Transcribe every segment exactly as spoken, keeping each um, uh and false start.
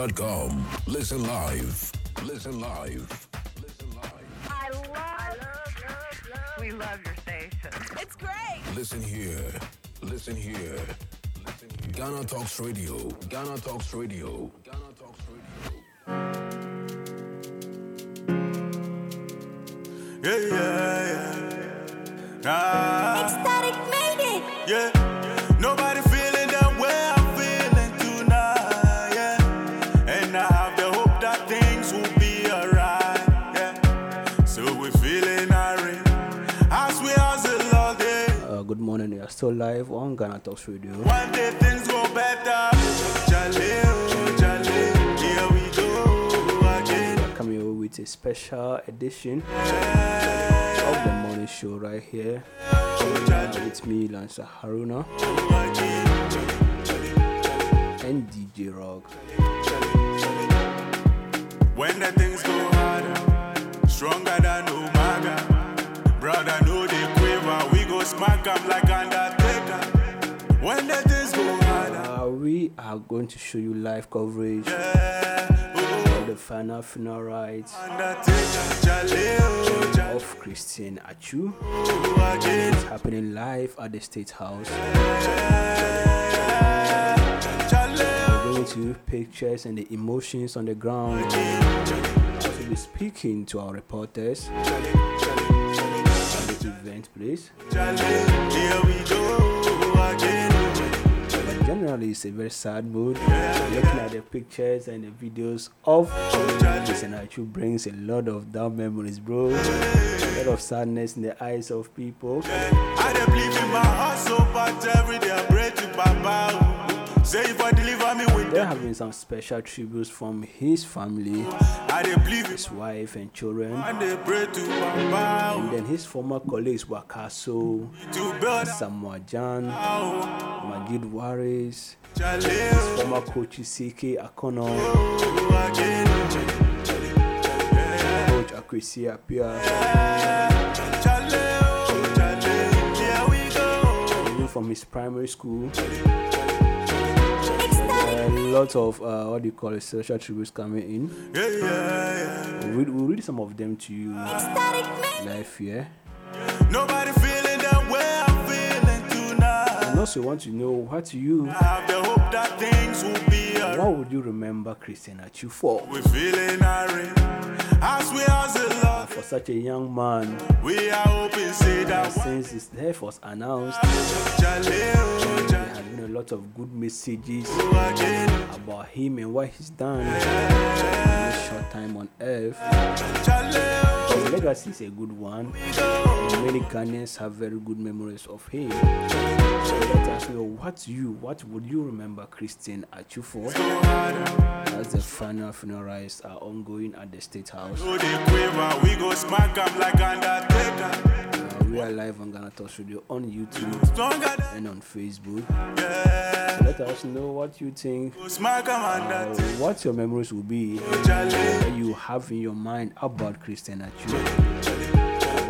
Stamps dot com. Listen live. Listen live. Listen live. I love, I love, love, love. We love your station. It's great. Listen here. Listen here. Listen here. Ghana Talks Radio. Ghana Talks Radio. Ghana Talks Radio. Yeah, yeah, yeah. Ah. Ecstatic made it. Yeah. Nobody feeling the way I'm feeling tonight, yeah. And I have the hope that things will be alright, yeah. So we're feeling irate as we hustle all day. Uh, good morning, you are still live on Ghana Talks Radio. One day things go better. Jaleo, Jaleo, here we go again. Welcome you with a special edition of the morning show right here. Uh, it's me, Lancer Haruna, and D J Rock. When the things go harder, stronger than Umaga, brother know they quiver, we go smack up like Undertaker. When the things go harder, uh, we are going to show you live coverage. Yeah. The final funeral rites of Christian Atsu is happening live at the State House. We're going to pictures and the emotions on the ground. We'll be speaking to our reporters at the event place. Generally, it's a very sad mood. Looking at the pictures and the videos of Christian Atsu brings a lot of down memories, bro. A lot of sadness in the eyes of people. I don't believe in my heart so much every day. I pray to Baba. Say if I deliver me with. There have been some special tributes from his family, his wife and children, and then his former colleagues Wakaso, Asamoah Gyan, Majeed Waris, his former coach C K Akunnor, coach Kwesi Appiah, from his primary school. A lot of uh, what do you call it, social tributes coming in. Yeah, yeah, yeah. We'll, read, we'll read some of them to you live here. Yeah? Nobody feeling that way I'm feeling tonight. And also, want to know what you. I have the hope that things will be. What would you remember Christian Atsu for? We're feeling irate, as we as a love. For such a young man, we are hoping say that since his death was announced. Jaleo, a lot of good messages about him and what he's done in his short time on earth. His legacy is a good one. Many Ghanaians have very good memories of him. So let us know what you, what would you remember Christian Atsu for? As the final funeral rites are ongoing at the State House. We are live on Ghana Talks Radio on YouTube and on Facebook. Yeah. So let us know what you think, uh, what your memories will be that you have in your mind about Christian Atsu. Uh,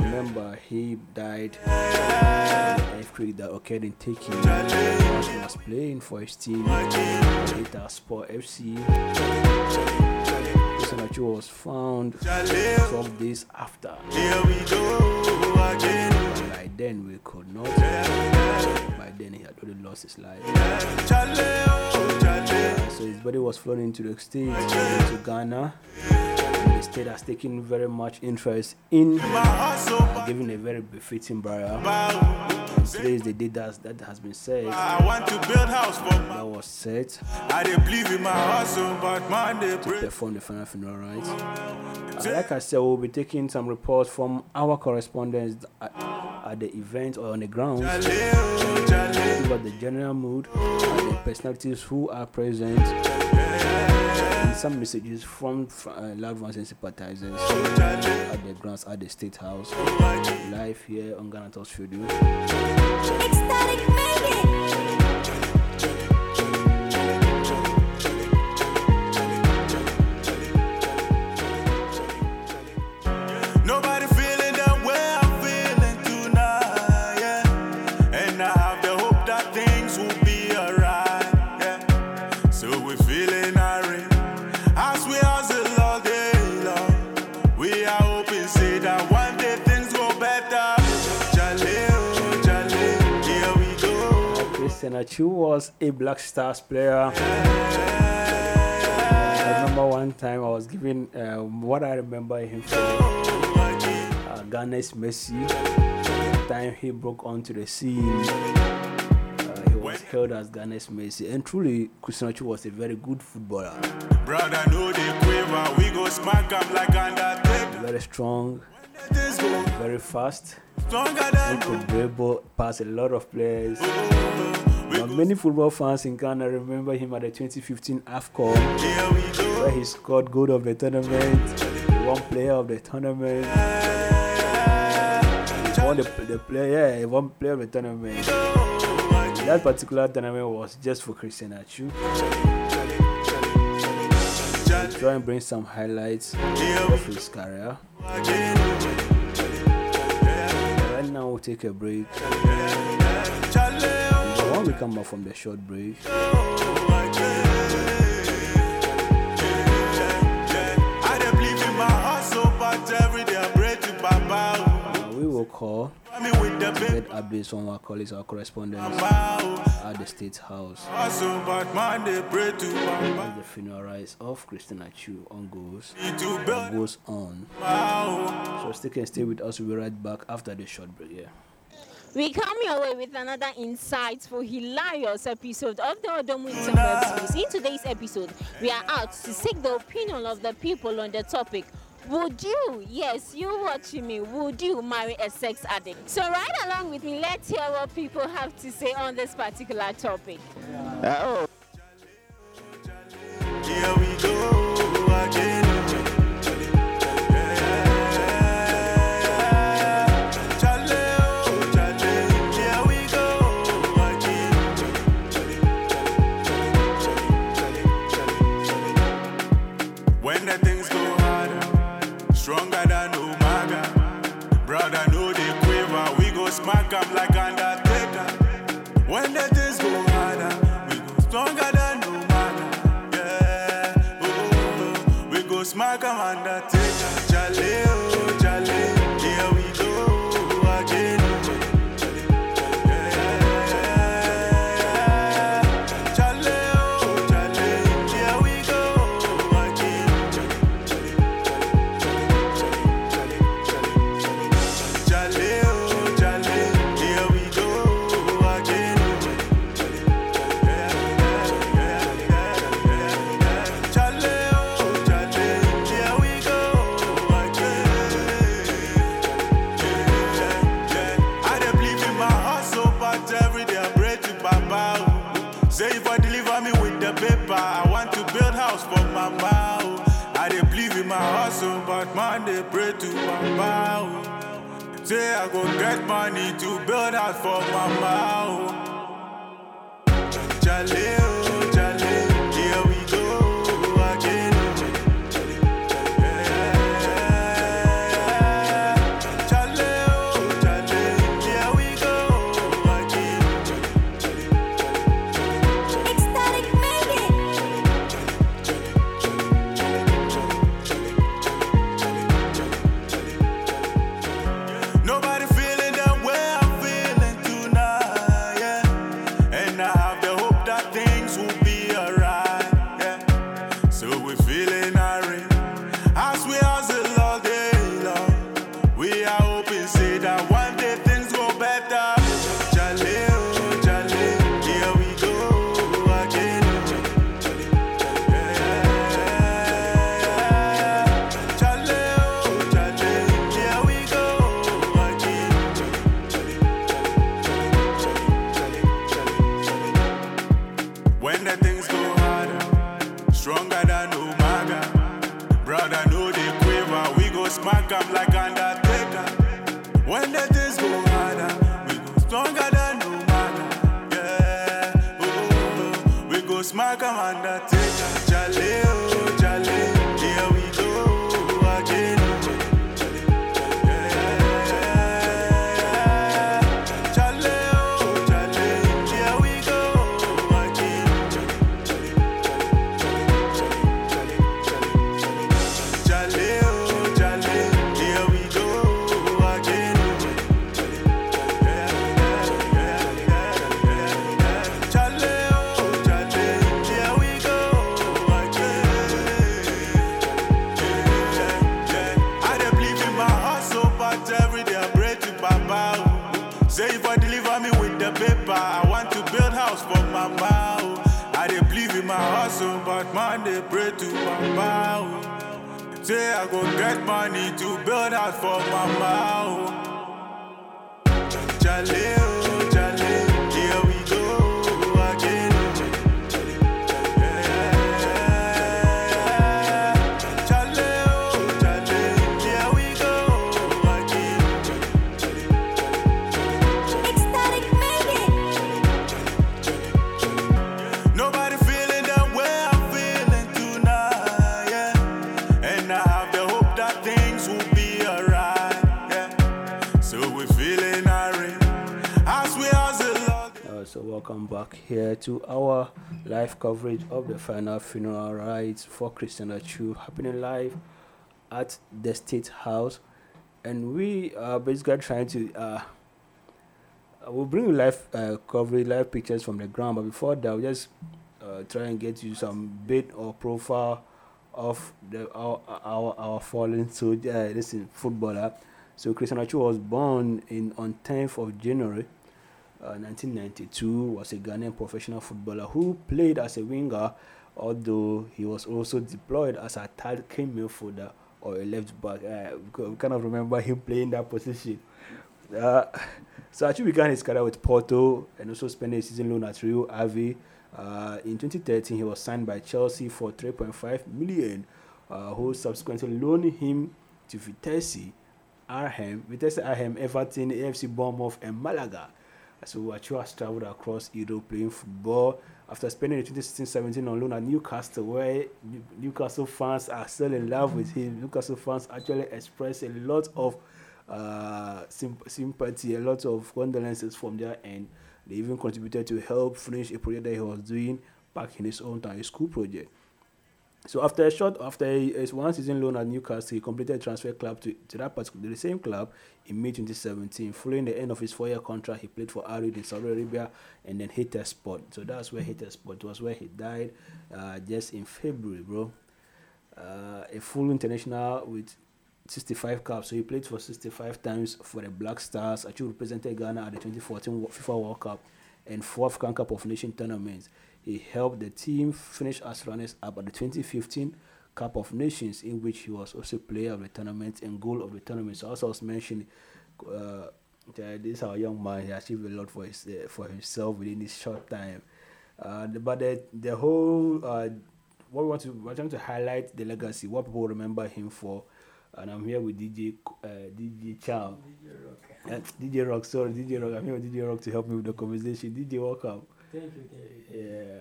remember, he died in an earthquake that occurred in Turkey. He was playing for his team, Hatayspor F C. Christian Atsu was found twelve days after. Here we go again. By then we could not. By then he had already lost his life. Uh, so his body was flown into the state, to Ghana. The state has taken very much interest in uh, giving a very befitting burial. Today is the day that, that has been said. I want to build house for my. That was said. I didn't believe in my hustle, but Monday to perform the final funeral rites. Uh, like I said, we'll be taking some reports from our correspondents at, at the event or on the ground about the general mood and the personalities who are present. And some messages from uh, loved ones and sympathizers at the grounds at the State House, live here on Ghana Talks Radio. Nobody feeling the way I'm feeling tonight, yeah. And I have the hope that things will be alright, yeah. So we're feeling irate. Christian Atsu was a Black Stars player. I remember one time I was given uh, what I remember him from uh, Ganesh Messi. The time he broke onto the scene, uh, he was hailed as Ganesh Messi, and truly Christian Atsu was a very good footballer. Brother, know the quiver, we go smack up like Undertaker. Very strong, very fast. He could dribble past a lot of players. But many football fans in Ghana remember him at the twenty fifteen AFCON, where he scored goal of the tournament, one player of the tournament, won the, the player, yeah, one player of the tournament. That particular tournament was just for Christian Atsu. We'll try and bring some highlights of his career. Right now we'll take a break. When we come back from the short break, uh, we will call to get updates from our colleagues, our correspondents at the State House. As the funeral rites of Christian Atsu on goes, on goes on. So stick and stay with us. We'll be right back after the short break. Yeah. We come your way with another insightful, hilarious episode of the Odom Winterberg Series. In today's episode, we are out to seek the opinion of the people on the topic. Would you, yes, you watching me, would you marry a sex addict? So right along with me, let's hear what people have to say on this particular topic. Yeah. Oh. Smack up like Undertaker. When the things go harder, we go stronger than no matter. Yeah, oh, we go smack up Undertaker. Jale, oh, jale, here we go again. Yeah, jale, oh, jale, here we go again. Jale. Man, they pray to Mama. Say I go get money to build out for Mama. Jaleo, Jaleo, here we go again. Jaleo, Jaleo, here we go again. Ecstatic baby. pray to Mama. Oh. Say I go get money to build out for Mama. Oh. Chale, oh, chale. Here we go again. Welcome back here to our live coverage of the final funeral rites for Christian Atsu, happening live at the State House, and we are basically trying to uh, we'll bring you live uh, coverage, live pictures from the ground. But before that, we we'll just uh, try and get you some bit or profile of the our our, our fallen soldier. Uh, this is footballer. So Christian Atsu was born in on tenth of January. Uh, nineteen ninety-two, was a Ghanaian professional footballer who played as a winger, although he was also deployed as an attacking midfielder or a left back. Uh, we kind of remember him playing that position. Uh, so Atsu began his career with Porto and also spent a season loan at Rio Ave. Uh, in twenty thirteen, he was signed by Chelsea for three point five million, uh, who subsequently loaned him to Vitesse Arnhem, Vitesse Arnhem, Everton, A F C Bournemouth, and Malaga. So Atsu has travelled across Europe playing football after spending the twenty sixteen seventeen on loan at Newcastle, where Newcastle fans are still in love with him. Newcastle fans actually express a lot of uh, sympathy, a lot of condolences from their end. They even contributed to help finish a project that he was doing back in his own town, his school project. So after a short, after his one season loan at Newcastle, he completed a transfer club to, to that particular the same club in May twenty seventeen. Following the end of his four-year contract, he played for Al Riyad in Saudi Arabia and then Hatayspor. So that's where Hatayspor was, where he died uh, just in February, bro. Uh, a full international with sixty-five caps. So he played for sixty-five times for the Black Stars. Actually represented Ghana at the twenty fourteen FIFA World Cup and four African Cup of Nations tournaments. He helped the team finish as runners-up at the twenty fifteen Cup of Nations, in which he was also player of the tournament and goal of the tournament. So as I was mentioning, uh, this our young man, he achieved a lot for his uh, for himself within this short time. Uh, but the the whole uh, what we want to we're trying to highlight the legacy, what people remember him for, and I'm here with D J uh, D J Charm, D J Rock, uh, D J Rock. Sorry, D J Rock. I'm here with D J Rock to help me with the conversation. D J, welcome. Thank you, David.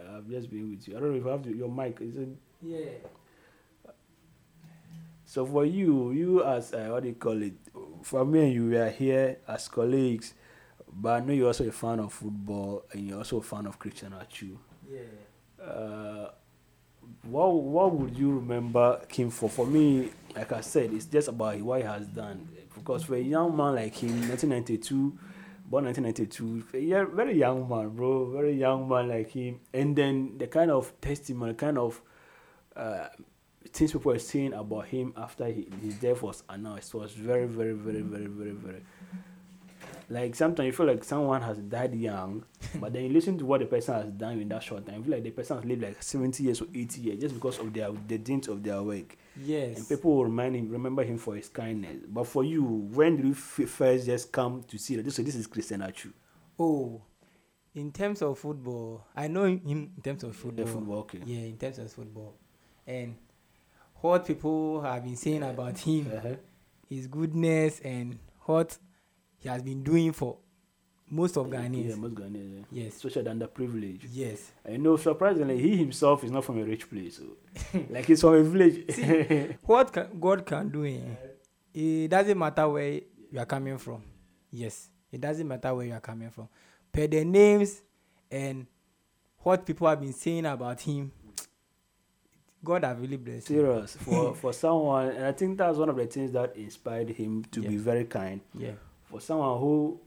Yeah, I've just been with you. I don't know if I have to, your mic, is it? Yeah. So for you, you as, uh, what do you call it? For me, you were here as colleagues, but I know you're also a fan of football and you're also a fan of Christian Atsu. Yeah. Uh, what, what would you remember him for? For me, like I said, it's just about what he has done. Because for a young man like him, nineteen ninety-two, born nineteen ninety-two, yeah, very young man, bro, very young man like him. And then the kind of testimony, kind of uh, things people were saying about him after he, his death was announced was very, very, very, very, very, very. Like sometimes you feel like someone has died young, but then you listen to what the person has done in that short time. You feel like the person has lived like seventy years or eighty years just because of their the dint of their work. Yes. And people will remind him, remember him for his kindness. But for you, when did you f- first just come to see that this, so this is Christian Atsu? Oh, in terms of football, I know him in terms of football. Yeah, football, okay. Yeah, in terms of football. And what people have been saying about him, uh-huh. his goodness and what he has been doing for most of Ghanaians. Yeah, most Ghanaians. Yeah. Yes. Especially the underprivileged. Yes. I know, surprisingly, he himself is not from a rich place. So. Like, he's from a village. See, what can, God can do, yeah. It doesn't matter where yeah. you are coming from. Yes. It doesn't matter where you are coming from. Per the names and what people have been saying about him, God have really blessed Serious. him. Serious. For, for someone, and I think that's one of the things that inspired him to yeah. be very kind. Yeah. For someone who,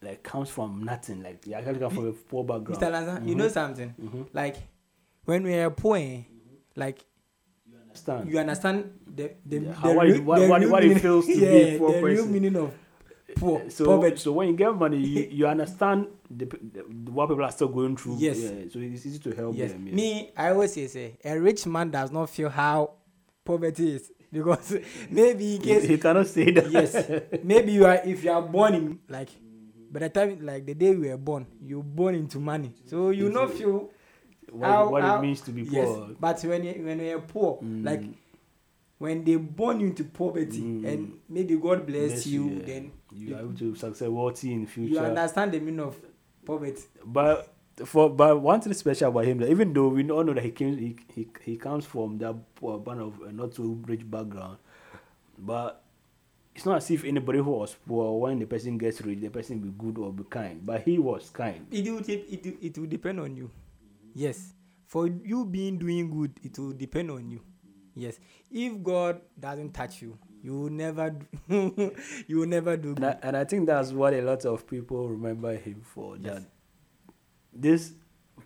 like, comes from nothing, like, you actually come from a poor background. Mister Lancer, mm-hmm. you know something? Mm-hmm. Like, when we are poor, like, you understand. You understand the the, yeah. the, the, the, the, the real meaning of poor. So, poverty. So when you get money, you, you understand the, the, what people are still going through. Yes. Yeah, so it's easy to help yes. them. Yeah. Me, I always say, say, a rich man does not feel how poverty is. Because maybe in case... You cannot say that. Yes. Maybe you are, if you are born in, like, by the time, like, the day we were born, you were born into money. So you not feel what, how, what how, it means to be yes, poor. But when you, when you are poor, mm. like, when they born you into poverty, mm. and maybe God bless, bless you, yeah. then... You, you are able to succeed wealthy in future. You understand the meaning of poverty. But... For but one thing special about him, that even though we all know that he came, he he, he comes from that uh, band of uh, not so rich background, but it's not as if anybody who was poor, when the person gets rich, the person be good or be kind. But he was kind. It will it it, it will depend on you. Yes, for you being doing good, it will depend on you. Yes, if God doesn't touch you, you will never do, you will never do good. And I, and I think that's what a lot of people remember him for. Yes. That. These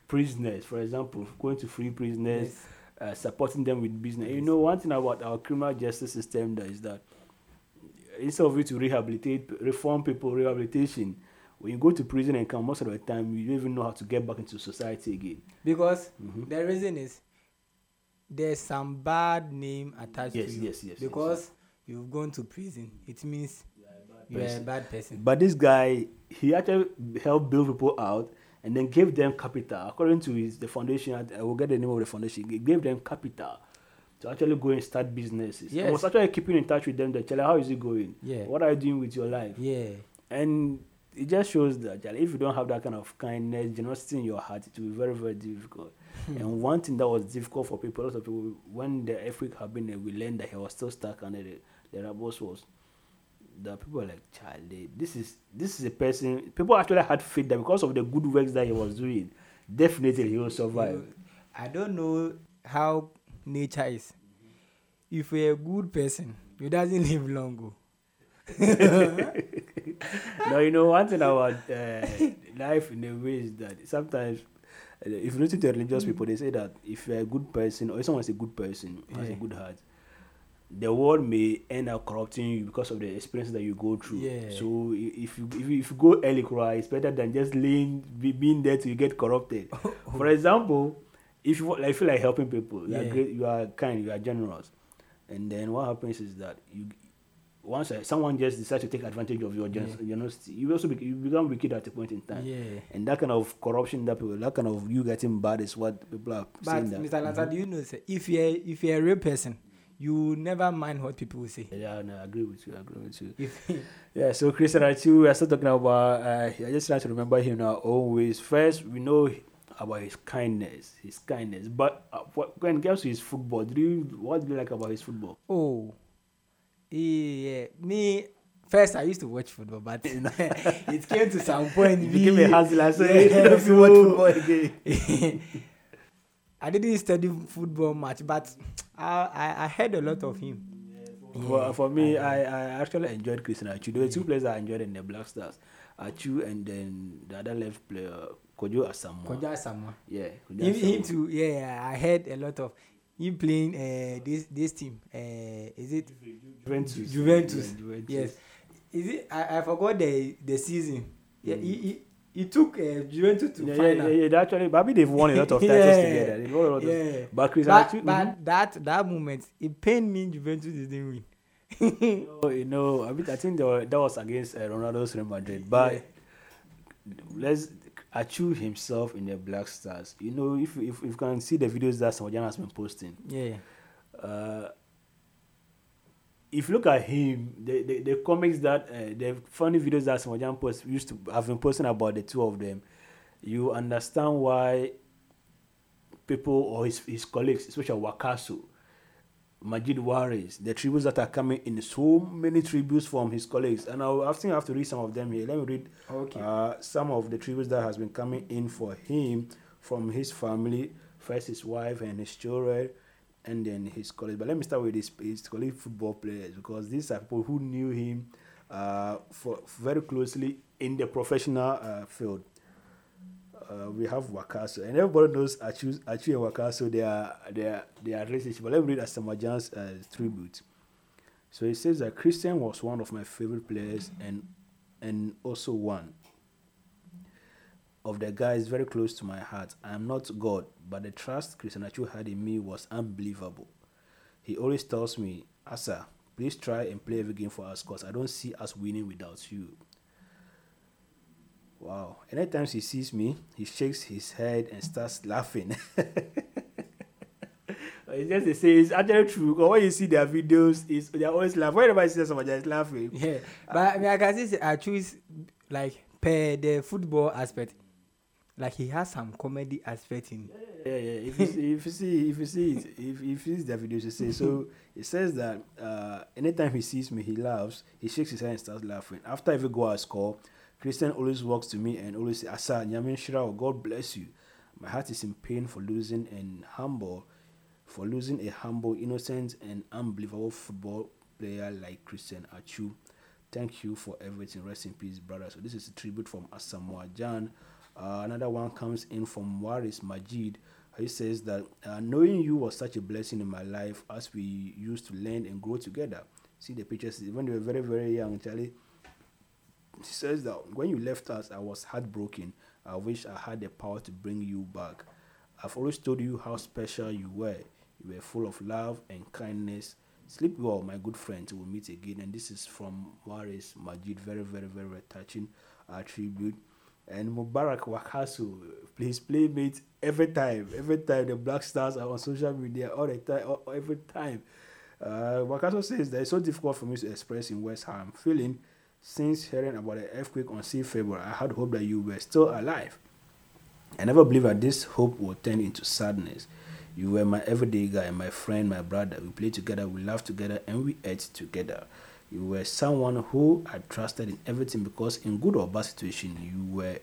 prisoners, for example, going to free prisoners, yes. uh, supporting them with business. Yes. You know, one thing about our criminal justice system that is that instead of you to rehabilitate, reform people, rehabilitation, when you go to prison and come, most of the time, you don't even know how to get back into society again. Because mm-hmm. the reason is there's some bad name attached yes, to you. Yes, yes, because yes, you've gone to prison. It means you're a, you're a bad person. But this guy, he actually helped build people out. And then gave them capital. According to his, the foundation, I will get the name of the foundation. He gave them capital to actually go and start businesses. Yes. I was actually keeping in touch with them. That, how is it going? Yeah. What are you doing with your life? Yeah. And it just shows that if you don't have that kind of kindness, generosity in your heart, it will be very, very difficult. Hmm. And one thing that was difficult for people, a lot of people, when the earthquake happened, we learned that he was still stuck under the, the rubble was. That people are like, Charlie, this is this is a person. People actually had faith that because of the good works that he was doing, definitely he will survive. I don't know how nature is. If you're a good person, you doesn't live long. Now you know one thing about uh, life in a way is that sometimes, uh, if you listen to religious people, they say that if you're a good person, or someone is a good person, yeah. has a good heart, the world may end up corrupting you because of the experience that you go through. Yeah. So if you if you, if you go early, cry, it's better than just laying be, being there till you get corrupted. Oh, oh. For example, if you I feel like helping people, yeah. you are great, you are kind, you are generous, and then what happens is that you once someone just decides to take advantage of your generosity, yeah. you also be, you become wicked at a point in time. Yeah. And that kind of corruption, that people, that kind of you getting bad is what people are saying. But Mister Lancer, mm-hmm. do you know sir, if you if you are a real person? You never mind what people will say. Yeah, no, I agree with you. I agree with you. yeah, so Christian Atsu, we are still talking about, uh, I just trying to remember him in our own ways. First, we know about his kindness, his kindness. But uh, when it comes to his football, do you, what do you like about his football? Oh, yeah. Me, first, I used to watch football, but it came to some point. It became a hustler, so you don't have to watch football again. I didn't study football much, but I, I, I heard a lot of him. Yeah, for, yeah, for me, I, I, I actually enjoyed Christian Atsu. There were two players I enjoyed in the Black Stars, Atsu and then the other left player, Kojo Asamoah. Kojo Asamoah. Yeah. Kojo him, Asamoah. Him too. Yeah, I heard a lot of him playing uh, this this team. Uh, is it Juventus? Juventus. Juventus. Yes. Is it? I, I forgot the the season. Yeah. Mm. He, he, He took uh, Juventus to yeah, final. Yeah, yeah, yeah. Actually, maybe they've won a lot of titles yeah, together. They've won a lot yeah. of But, Chris, but, actually, but mm-hmm. that that moment, it pained me Juventus didn't win. you, know, you know, I mean, I think were, that was against uh, Ronaldo's Real Madrid. But yeah. let's Atsu himself in the Black Stars. You know, if if, if you can see the videos that Samadian has been posting. Yeah. Uh, If you look at him, the, the, the comics that, uh, the funny videos that Samadian post used to have been posting about the two of them, you understand why people or his, his colleagues, especially Wakaso, Majeed Waris, the tributes that are coming in, so many tributes from his colleagues. And I, I think I have to read some of them here. Let me read okay. uh, some of the tributes that has been coming in for him from his family, first his wife and his children, and then his colleague. But let me start with his, his colleague football players, because these are people who knew him uh, for very closely in the professional uh, field. Uh, we have Wakaso, and everybody knows Atsu and Wakaso, they are, they are, they are related. But let me read Asamoah uh, tribute. So it says that Christian was one of my favorite players and and also one of the guys very close to my heart. I am not God, but the trust Christian Atsu had in me was unbelievable. He always tells me, Asa, please try and play every game for us because I don't see us winning without you. Wow. And at times he sees me, he shakes his head and starts laughing. It's just they say it's actually true. Because when you see their videos, it's, they're always laughing. Whenever I see somebody, it's laughing. Yeah. But I mean, I can say I choose like per the football aspect. Like he has some comedy aspect in. Yeah, yeah. yeah. If, you see, if you see, if you see, it, if if you see the videos, you say so. It says that uh, anytime he sees me, he laughs. He shakes his head and starts laughing. After every goal I score, Christian always walks to me and always says, "Asa, Nyamin Shirao, God bless you. My heart is in pain for losing and humble." for losing a humble, innocent, and unbelievable football player like Christian Atsu. Thank you for everything. Rest in peace, brother. So this is a tribute from Asamoah Gyan. Uh, another one comes in from Waris Majeed. He says that, uh, knowing you was such a blessing in my life as we used to learn and grow together. See the pictures, when they were very, very young, Charlie. He says that, when you left us, I was heartbroken. I wish I had the power to bring you back. I've always told you how special you were. You were full of love and kindness. Sleep well, my good friend. We'll meet again. And this is from Waris Majeed. Very, very, very, very touching uh, tribute. And Mubarak Wakaso, please play mate every time. Every time the Black Stars are on social media, all the time, all, every time. Uh, Wakaso says that it's so difficult for me to express in words how I'm feeling. Since hearing about the earthquake on sixth of February, I had hoped that you were still alive. I never believed that this hope would turn into sadness. You were my everyday guy, my friend, my brother. We played together, we laughed together, and we ate together. You were someone who I trusted in everything because in good or bad situation, you were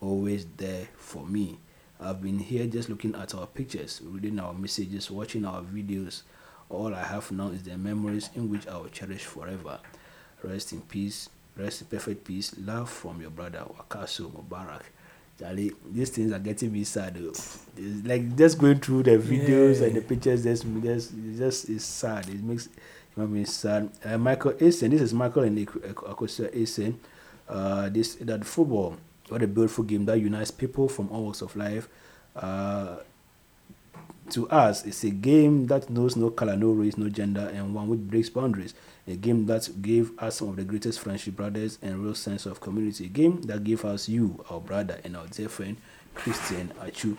always there for me. I've been here just looking at our pictures, reading our messages, watching our videos. All I have now is the memories in which I will cherish forever. Rest in peace. Rest in perfect peace. Love from your brother, Wakaso Mubarak. Charlie, these things are getting me sad. It's like just going through the videos yeah. and the pictures, just, just, just is sad. It makes me sad. Uh, Michael Isen, this is Michael and Kwesi Appiah. Uh, this that football, what a beautiful game that unites people from all walks of life. Uh, to us, it's a game that knows no color, no race, no gender, and one which breaks boundaries. A game that gave us some of the greatest friendship, brothers, and real sense of community. A game that gave us you, our brother, and our dear friend, Christian Atsu.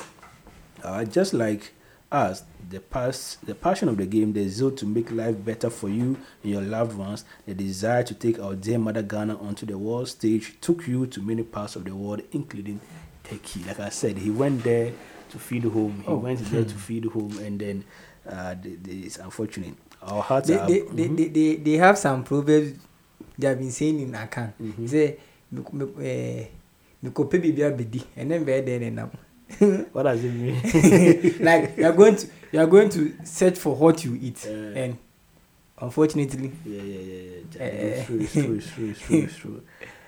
Uh, just like us, the past, the passion of the game, the zeal to make life better for you and your loved ones, the desire to take our dear mother Ghana onto the world stage took you to many parts of the world, including Turkey. Like I said, he went there to feed home. He oh. went there to feed home, and then uh, the, the, it's unfortunate. Our hearts they, are, they, mm-hmm. they, they, they have some proverbs they have been saying in Akan. Mm-hmm. They say, and then we're there now. What does it mean? Like you're going to you're going to search for what you eat. Uh, and unfortunately. Yeah, yeah, yeah, yeah. It's true, it's true, it's true, it's true, it's true.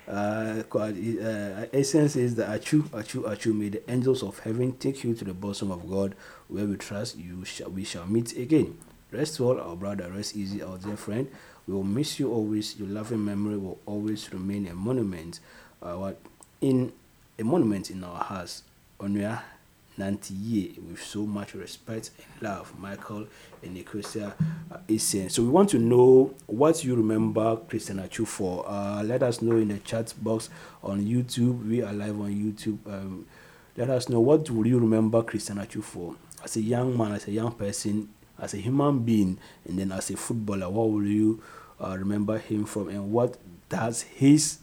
Uh, uh, essence is that Atsu, Atsu, Atsu, may the angels of heaven take you to the bosom of God, where we trust you shall we shall meet again. Rest well, our brother. Rest easy, our dear friend. We will miss you always. Your loving memory will always remain a monument, uh, in a monument in our hearts. Onuya Nantiye, with so much respect and love, Michael and Nicosia Isen. So we want to know what you remember Christian Atsu for. Uh, let us know in the chat box on YouTube. We are live on YouTube. Um, let us know what will you remember Christian Atsu for as a young man, as a young person. As a human being, and then as a footballer, what will you uh, remember him from? And what does his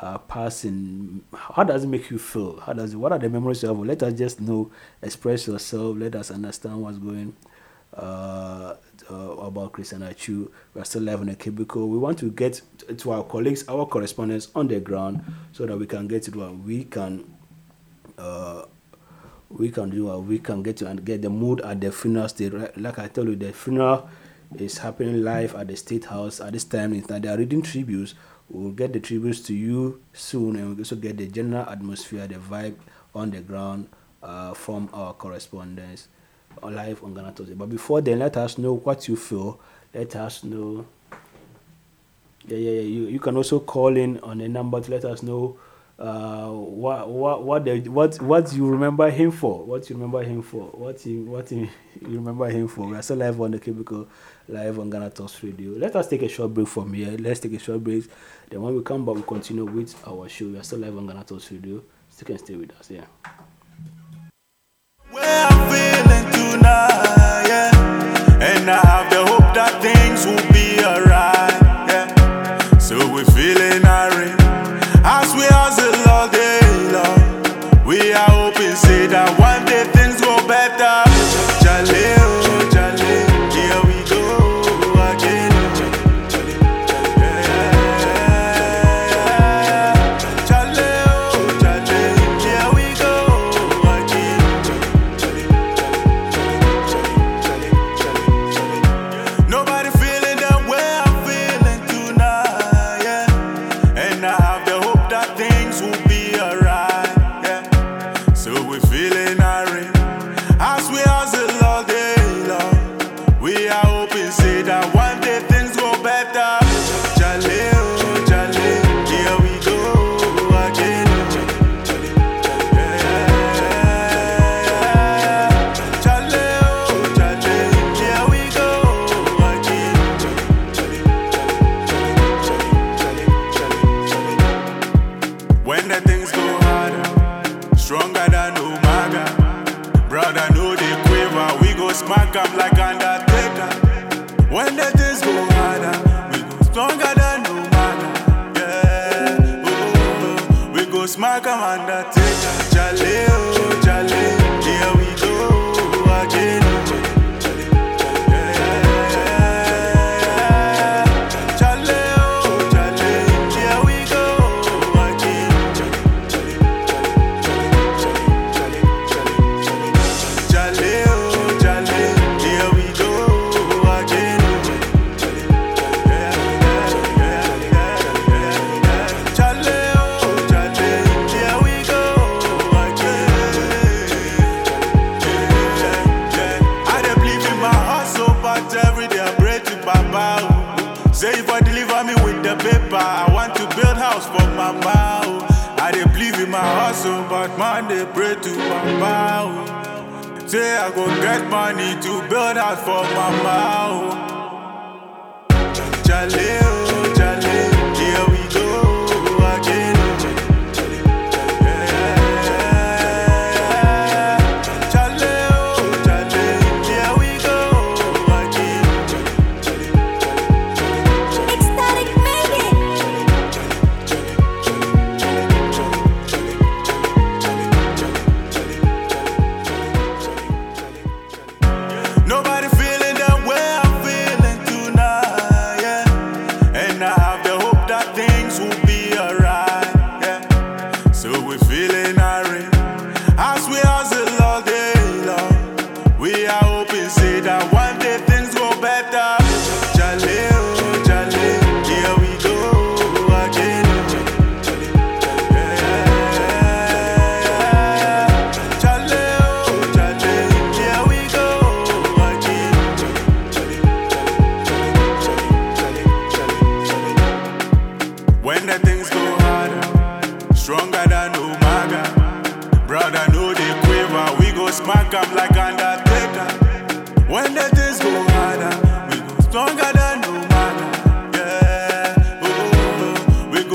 uh, passing, how does it make you feel? How does what are the memories you have? Let us just know, express yourself, let us understand what's going uh, uh, about Christian Atsu. We're still live in a cubicle. We want to get to our colleagues, our correspondents on the ground, so that we can get to what we can. Uh, We can do what we can get to and get the mood at the funeral state. Like I told you, the funeral is happening live at the State House at this time. They are reading tributes. We'll get the tributes to you soon, and we'll also get the general atmosphere, the vibe on the ground uh, from our correspondents live on Ghana Talks. But before then, let us know what you feel. Let us know Yeah, yeah, yeah. You, you can also call in on a number to let us know uh, what what what, the, what what you remember him for, what you remember him for, what he, what he, you remember him for. We are still live on the cubicle, live on Ghana Talks Radio. Let us take a short break from here. Let's take a short break. Then when we come back, we we'll continue with our show. We are still live on Ghana Talks Radio. Still can stay with us. Yeah. Where I'm feeling tonight, yeah. And I have the hope that things will be alright. So we're feeling irate as we hustle all day long. We are hoping, say that one day things go better. Jale, oh jale, here we go again. Jale, oh jale, here we go again. Nobody feeling the way I'm feeling tonight.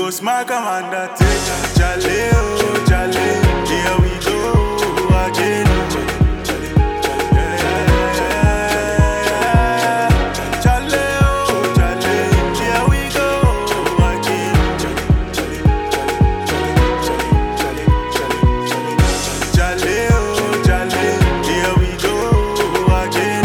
Smack a man that takes a jale, oh jale, here we go again. Jale, oh jale, here we go again. Jale, oh jale, here we go again.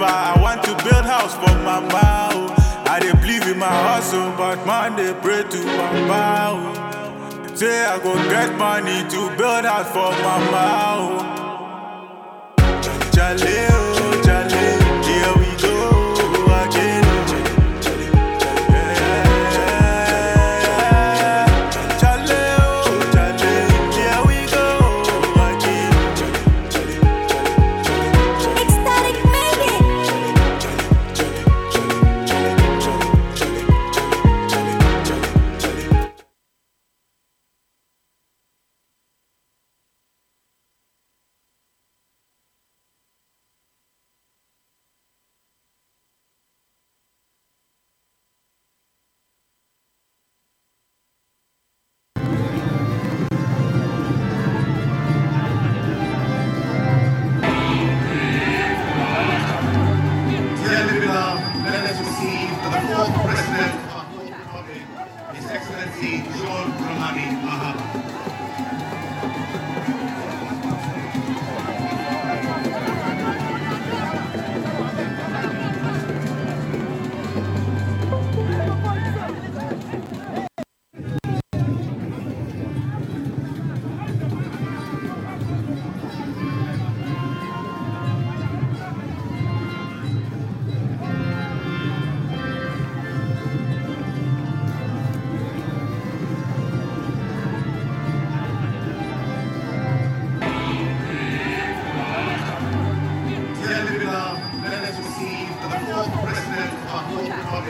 I want to build house for mama. Oh. I dey believe in my hustle, but man dey pray to mama. Oh. Say I go get money to build house for mama. Oh. Jale, oh jale, here we go again. My commander, take a jale, oh jale, here we go again. Jale, oh jale, here we go again. Jale, oh jale, here we go again. I want to build house for mama. Oh. I dey believe in my hustle, but man dey pray to mama. Oh. Say I go get money to build house for mama. Oh. Jale, oh jale, here we go again.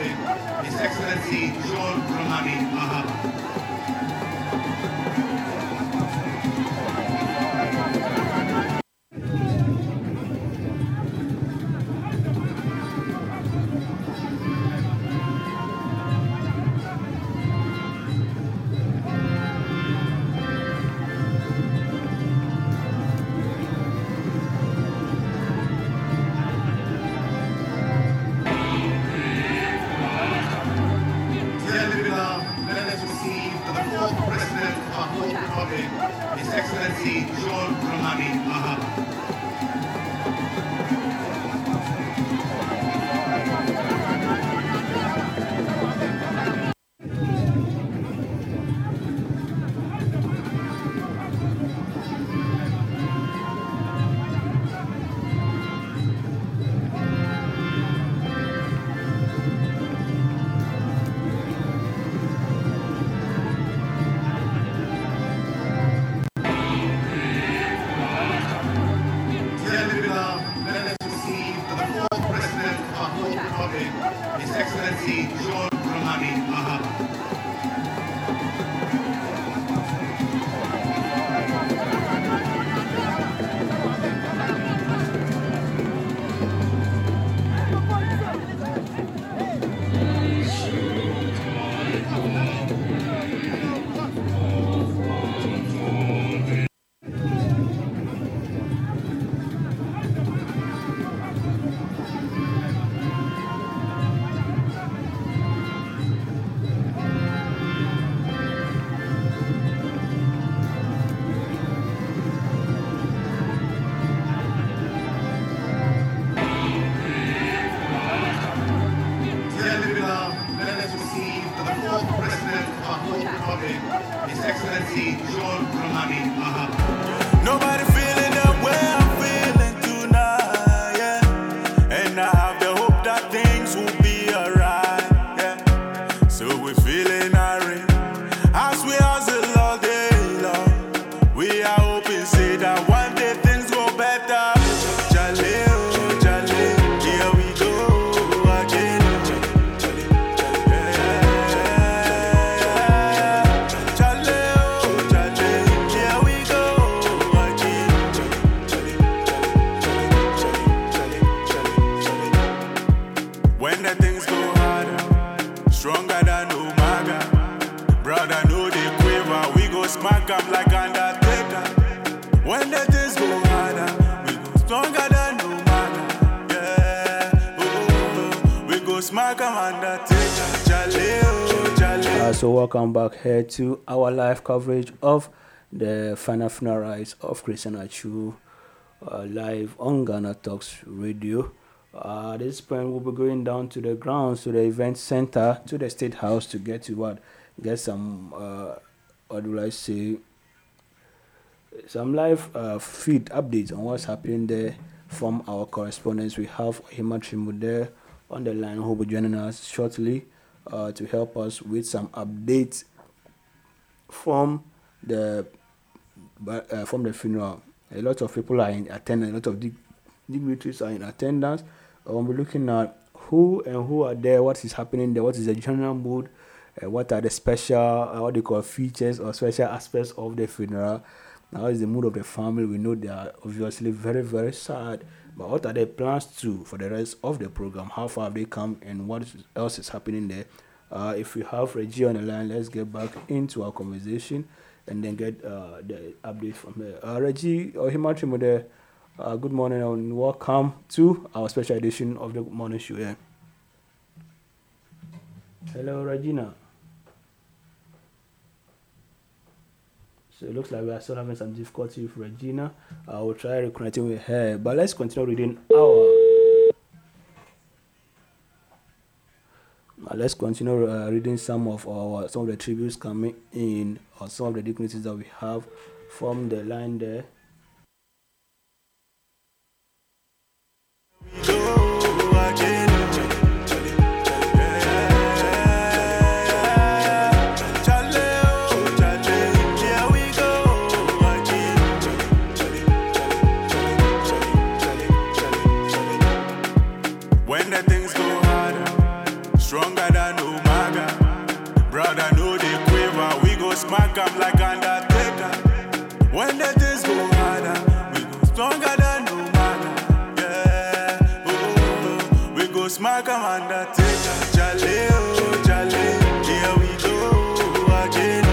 His Excellency John Mahama. So welcome back here to our live coverage of the final finalize of Christian Atsu uh, live on Ghana Talks Radio. Uh, this point we'll be going down to the grounds, to the event center, to the State House to get to what, get some, uh, what do I say, some live uh, feed updates on what's happening there from our correspondents. We have Himatri there on the line who will be joining us shortly. Uh, to help us with some updates from the uh, from the funeral. A lot of people are in attendance, a lot of dig- dignitaries are in attendance. Uh, we'll be looking at who and who are there, what is happening there, what is the general mood, uh, what are the special, uh, what they call features or special aspects of the funeral. Now is the mood of the family. We know they are obviously very, very sad. But what are their plans to for the rest of the program? How far have they come and what else is happening there? Uh, if we have Reggie on the line, let's get back into our conversation and then get uh, the update from there. Uh, Reggie or Himatri, uh, good morning and welcome to our special edition of the Morning Show. Yeah. Hello, Regina. So it looks like we are still having some difficulty with Regina. I will try reconnecting with her, but let's continue reading our. Let's continue uh, reading some of our some of the tributes coming in, or some of the dignities that we have from the line there. Strong. stronger than Umaga. Brother know they quiver, we go smack up like Undertaker. When the things go harder, we go stronger than Umaga. Yeah, oh, oh, oh. We go smack up Undertaker. Jale, oh, jale, here we go, again.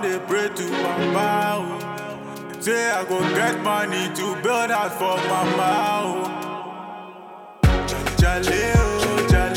They pray to Mama. Say I go get money to build out for Mama. Jaleo, Jaleo. Chale.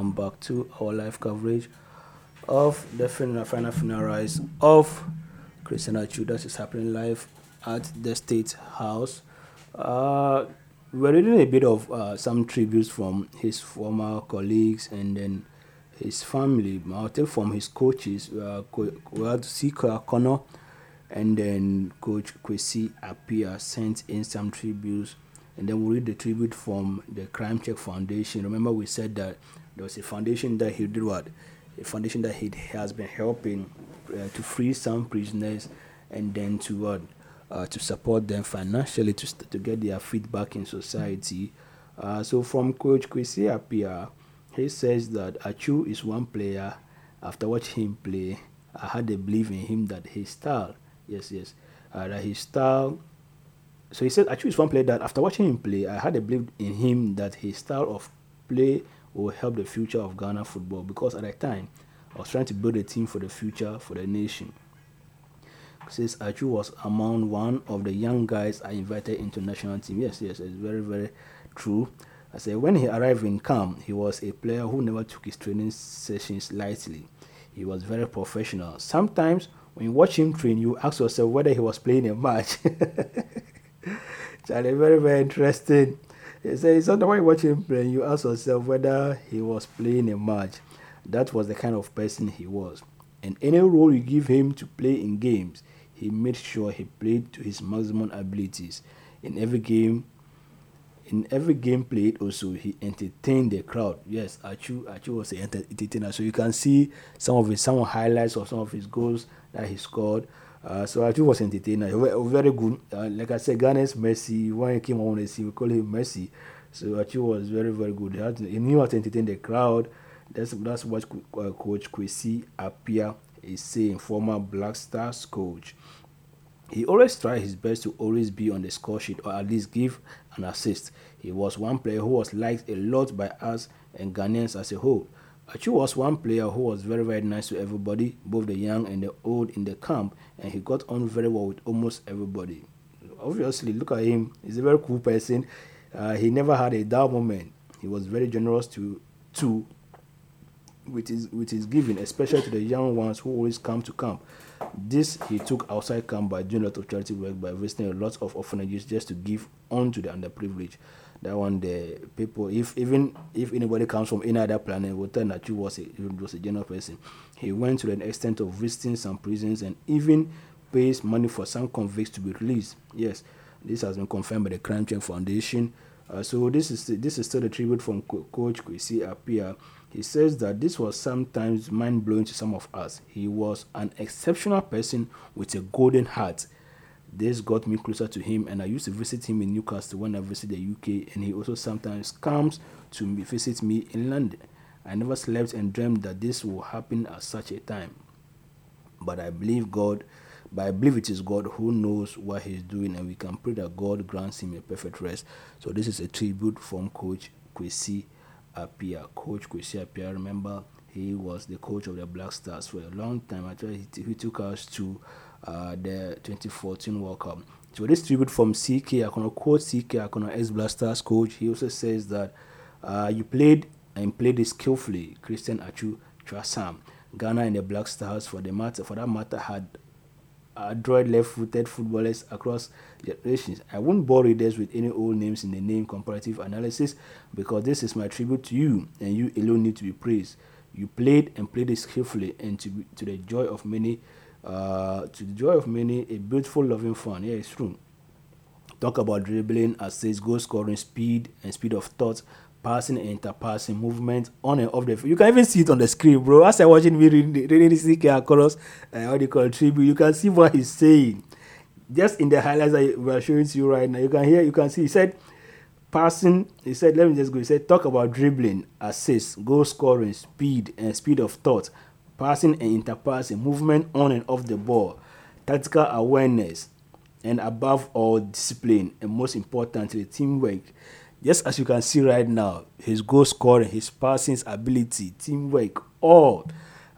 welcome back to our live coverage of the final final rise of Christian Atsu. That is happening live at the State House. Uh, we're reading a bit of uh, some tributes from his former colleagues and then his family. I'll take from his coaches. Uh, we had C K Akunnor and then Coach Kwesi Appiah sent in some tributes. And then we'll read the tribute from the Crime Check Foundation. Remember we said that there was a foundation that he did what? A foundation that he has been helping uh, to free some prisoners and then to what? Uh, to support them financially to st- to get their feet back in society. Uh, so from Coach Kwesi Appiah, he says that Atsu is one player. After watching him play, I had a belief in him that his style, yes, yes, uh, that his style, So he said, Atsu is one player that after watching him play, I had a belief in him that his style of play will help the future of Ghana football, because at that time, I was trying to build a team for the future, for the nation. He says, Atsu was among one of the young guys I invited into national team. Yes, yes, it's very, very true. I said, when he arrived in camp, he was a player who never took his training sessions lightly. He was very professional. Sometimes, when you watch him train, you ask yourself whether he was playing a match. Charlie, very, very interesting. He said, so when you watch him play, you ask yourself whether he was playing a match. That was the kind of person he was. And any role you give him to play in games, he made sure he played to his maximum abilities. In every game, in every game played also, he entertained the crowd. Yes, Atsu, Atsu was an entertainer. So you can see some of his some highlights of some of his goals that he scored. Uh, so Atsu was entertainer, very good. Uh, like I said, Ganesh Messi, when he came on the scene, we call him Messi. So Atsu was very, very good. He, had, he knew how to entertain the crowd. That's that's what uh, Coach Kwesi Appiah is saying, former Black Stars coach. He always tried his best to always be on the score sheet or at least give an assist. He was one player who was liked a lot by us and Ghanaians as a whole. Atsu was one player who was very, very nice to everybody, both the young and the old in the camp, and he got on very well with almost everybody. Obviously, look at him. He's a very cool person. Uh, he never had a dull moment. He was very generous to, to with his with his giving, especially to the young ones who always come to camp. This he took outside camp by doing a lot of charity work, by visiting a lot of orphanages just to give on to the underprivileged. That one, the people, if even if anybody comes from any other planet, will tell that you was a, was a general person. He went to the extent of visiting some prisons and even pays money for some convicts to be released. Yes, this has been confirmed by the Crime Check Foundation. Uh, so this is this is still a tribute from Co- Coach Kwesi Appiah. He says that this was sometimes mind-blowing to some of us. He was an exceptional person with a golden heart. This got me closer to him, and I used to visit him in Newcastle when I visit the U K, and he also sometimes comes to me, visit me in London. I never slept and dreamed that this will happen at such a time. But I believe God, but I believe it is God who knows what he's doing, and we can pray that God grants him a perfect rest. So this is a tribute from Coach Kwesi Appiah. Coach Kwesi Appiah, remember, he was the coach of the Black Stars for a long time. Actually, he, t- he took us to Uh, the twenty fourteen World Cup. So this tribute from C K Akunnor, quote C K Akunnor, ex-Black Stars coach. He also says that uh, you played and played it skillfully. Christian Atsu Trasam, Ghana and the Black Stars, for the matter, for that matter, had adroit left-footed footballers across generations. I won't bore readers with any old names in the name comparative analysis, because this is my tribute to you, and you alone need to be praised. You played and played it skillfully, and to to the joy of many. Uh, to the joy of many, a beautiful, loving fun. Yeah, it's true. Talk about dribbling, assists, goal scoring, speed and speed of thought, passing and interpassing, movement on and off the field. You can even see it on the screen, bro. As I'm watching me reading reading this C K Akunnor, uh, what they call tribute, you can see what he's saying. Just in the highlights that we are showing to you right now, you can hear, you can see. He said, passing. He said, let me just go. He said, talk about dribbling, assists, goal scoring, speed and speed of thought, passing and interpassing, movement on and off the ball, tactical awareness, and above all, discipline, and most importantly, teamwork. Just as you can see right now, his goal scoring, his passing ability, teamwork, all.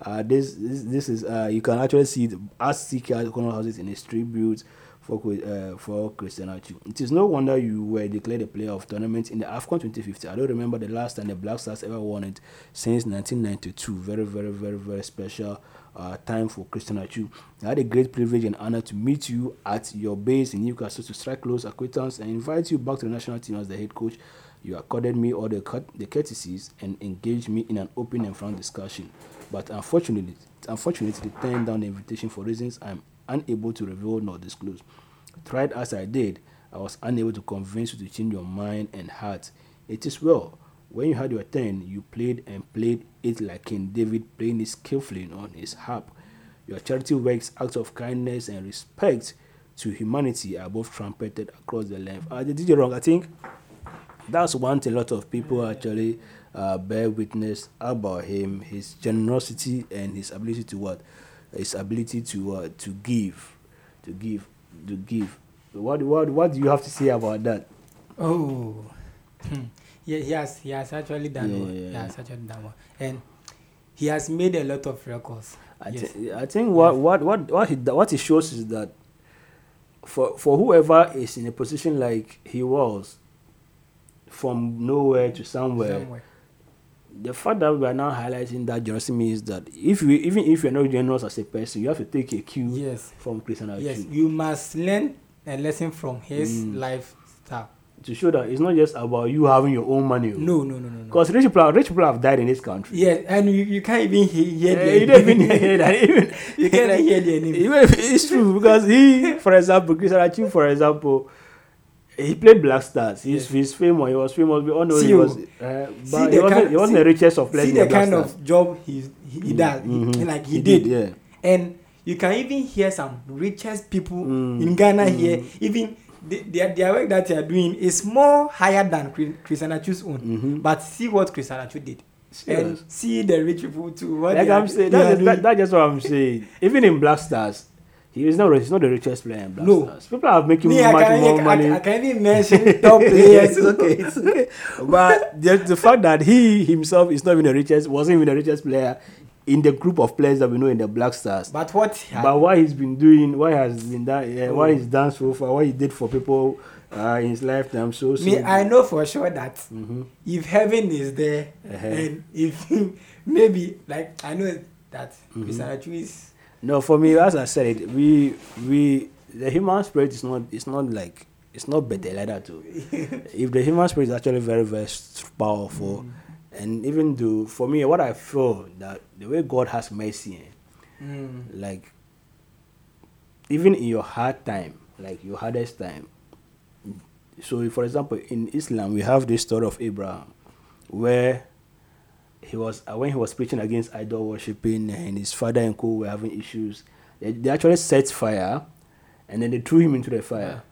Uh, this, this, this is, uh, you can actually see it as C K Akunnor has it in his tribute for uh, for Christian Atsu. It is no wonder you were declared a player of tournament in the AFCON twenty fifty. I don't remember the last time the Black Stars ever won it since nineteen ninety-two. Very, very, very, very special uh, time for Christian Atsu. I had a great privilege and honor to meet you at your base in Newcastle, to strike close acquaintance and invite you back to the national team as the head coach. You accorded me all the cut, the courtesies and engaged me in an open and frank discussion. But unfortunately, unfortunately, turned down the invitation for reasons I'm unable to reveal nor disclose. Tried as I did, I was unable to convince you to change your mind and heart. It is well. When you had your turn, you played and played it like King David playing it skillfully on his harp. Your charity works, acts of kindness and respect to humanity are both trumpeted across the land. I did you wrong, I think. That's one thing a lot of people actually uh, bear witness about him, his generosity and his ability to what, his ability to uh, to give, to give, to give. What what what do you have to say about that? Oh, yeah, he has he has actually done yeah, well. Yeah. He has actually done well, and he has made a lot of records. I, yes. th- I think what what what what he what he shows is that for for whoever is in a position like he was. From nowhere to somewhere. somewhere. The fact that we are now highlighting that generosity means that if we, even if you're not generous as a person, you have to take a cue yes. from Christian Atsu. Yes, you must learn a lesson from his mm. lifestyle. To show that it's not just about you having your own money. No, no, no, no. Because no. rich people, rich people have died in this country. Yes, and you, you can't even hear yeah, you don't even hear that. Even you can't hear their name. It's true because he, for example, Christian Atsu, for example. He played Black Stars. He's, yes. he's famous. He was famous. We all know see, he was. Uh, but he wasn't, kind, he wasn't see, the richest of players. See the kind Stars. Of job he he, he mm. does. Mm-hmm. Like he, he did. did yeah. And you can even hear some richest people mm. in Ghana mm. here. Even the, the, the work that they are doing is more higher than Christian Atsu's own. Mm-hmm. But see what Christian Atsu did. Serious. And see the rich people too. What like I'm are, saying, that's that, that just what I'm saying. Even in Black Stars. He is not. He's not the richest player in Black no. Stars. People are making yeah, much can, more I, money. I, I can't even mention top players. It's okay, it's okay. But the, the fact that he himself is not even the richest, wasn't even the richest player in the group of players that we know in the Black Stars. But what? But what he's been doing, what has been that? Yeah, oh. What he's done so far, what he did for people uh, in his lifetime. So, so me, I know for sure that mm-hmm. if heaven is there, uh-huh. and if maybe like I know that mm-hmm. Christian Atsu is. No, for me, as I said, it we we the human spirit is not it's not like it's not better like that too. If the human spirit is actually very very powerful, mm. and even though for me what I feel that the way God has mercy, mm. like even in your hard time, like your hardest time. So, for example, in Islam we have this story of Abraham, where. He was uh, when he was preaching against idol worshipping, and his father and co were having issues. They, they actually set fire, and then they threw him into the fire.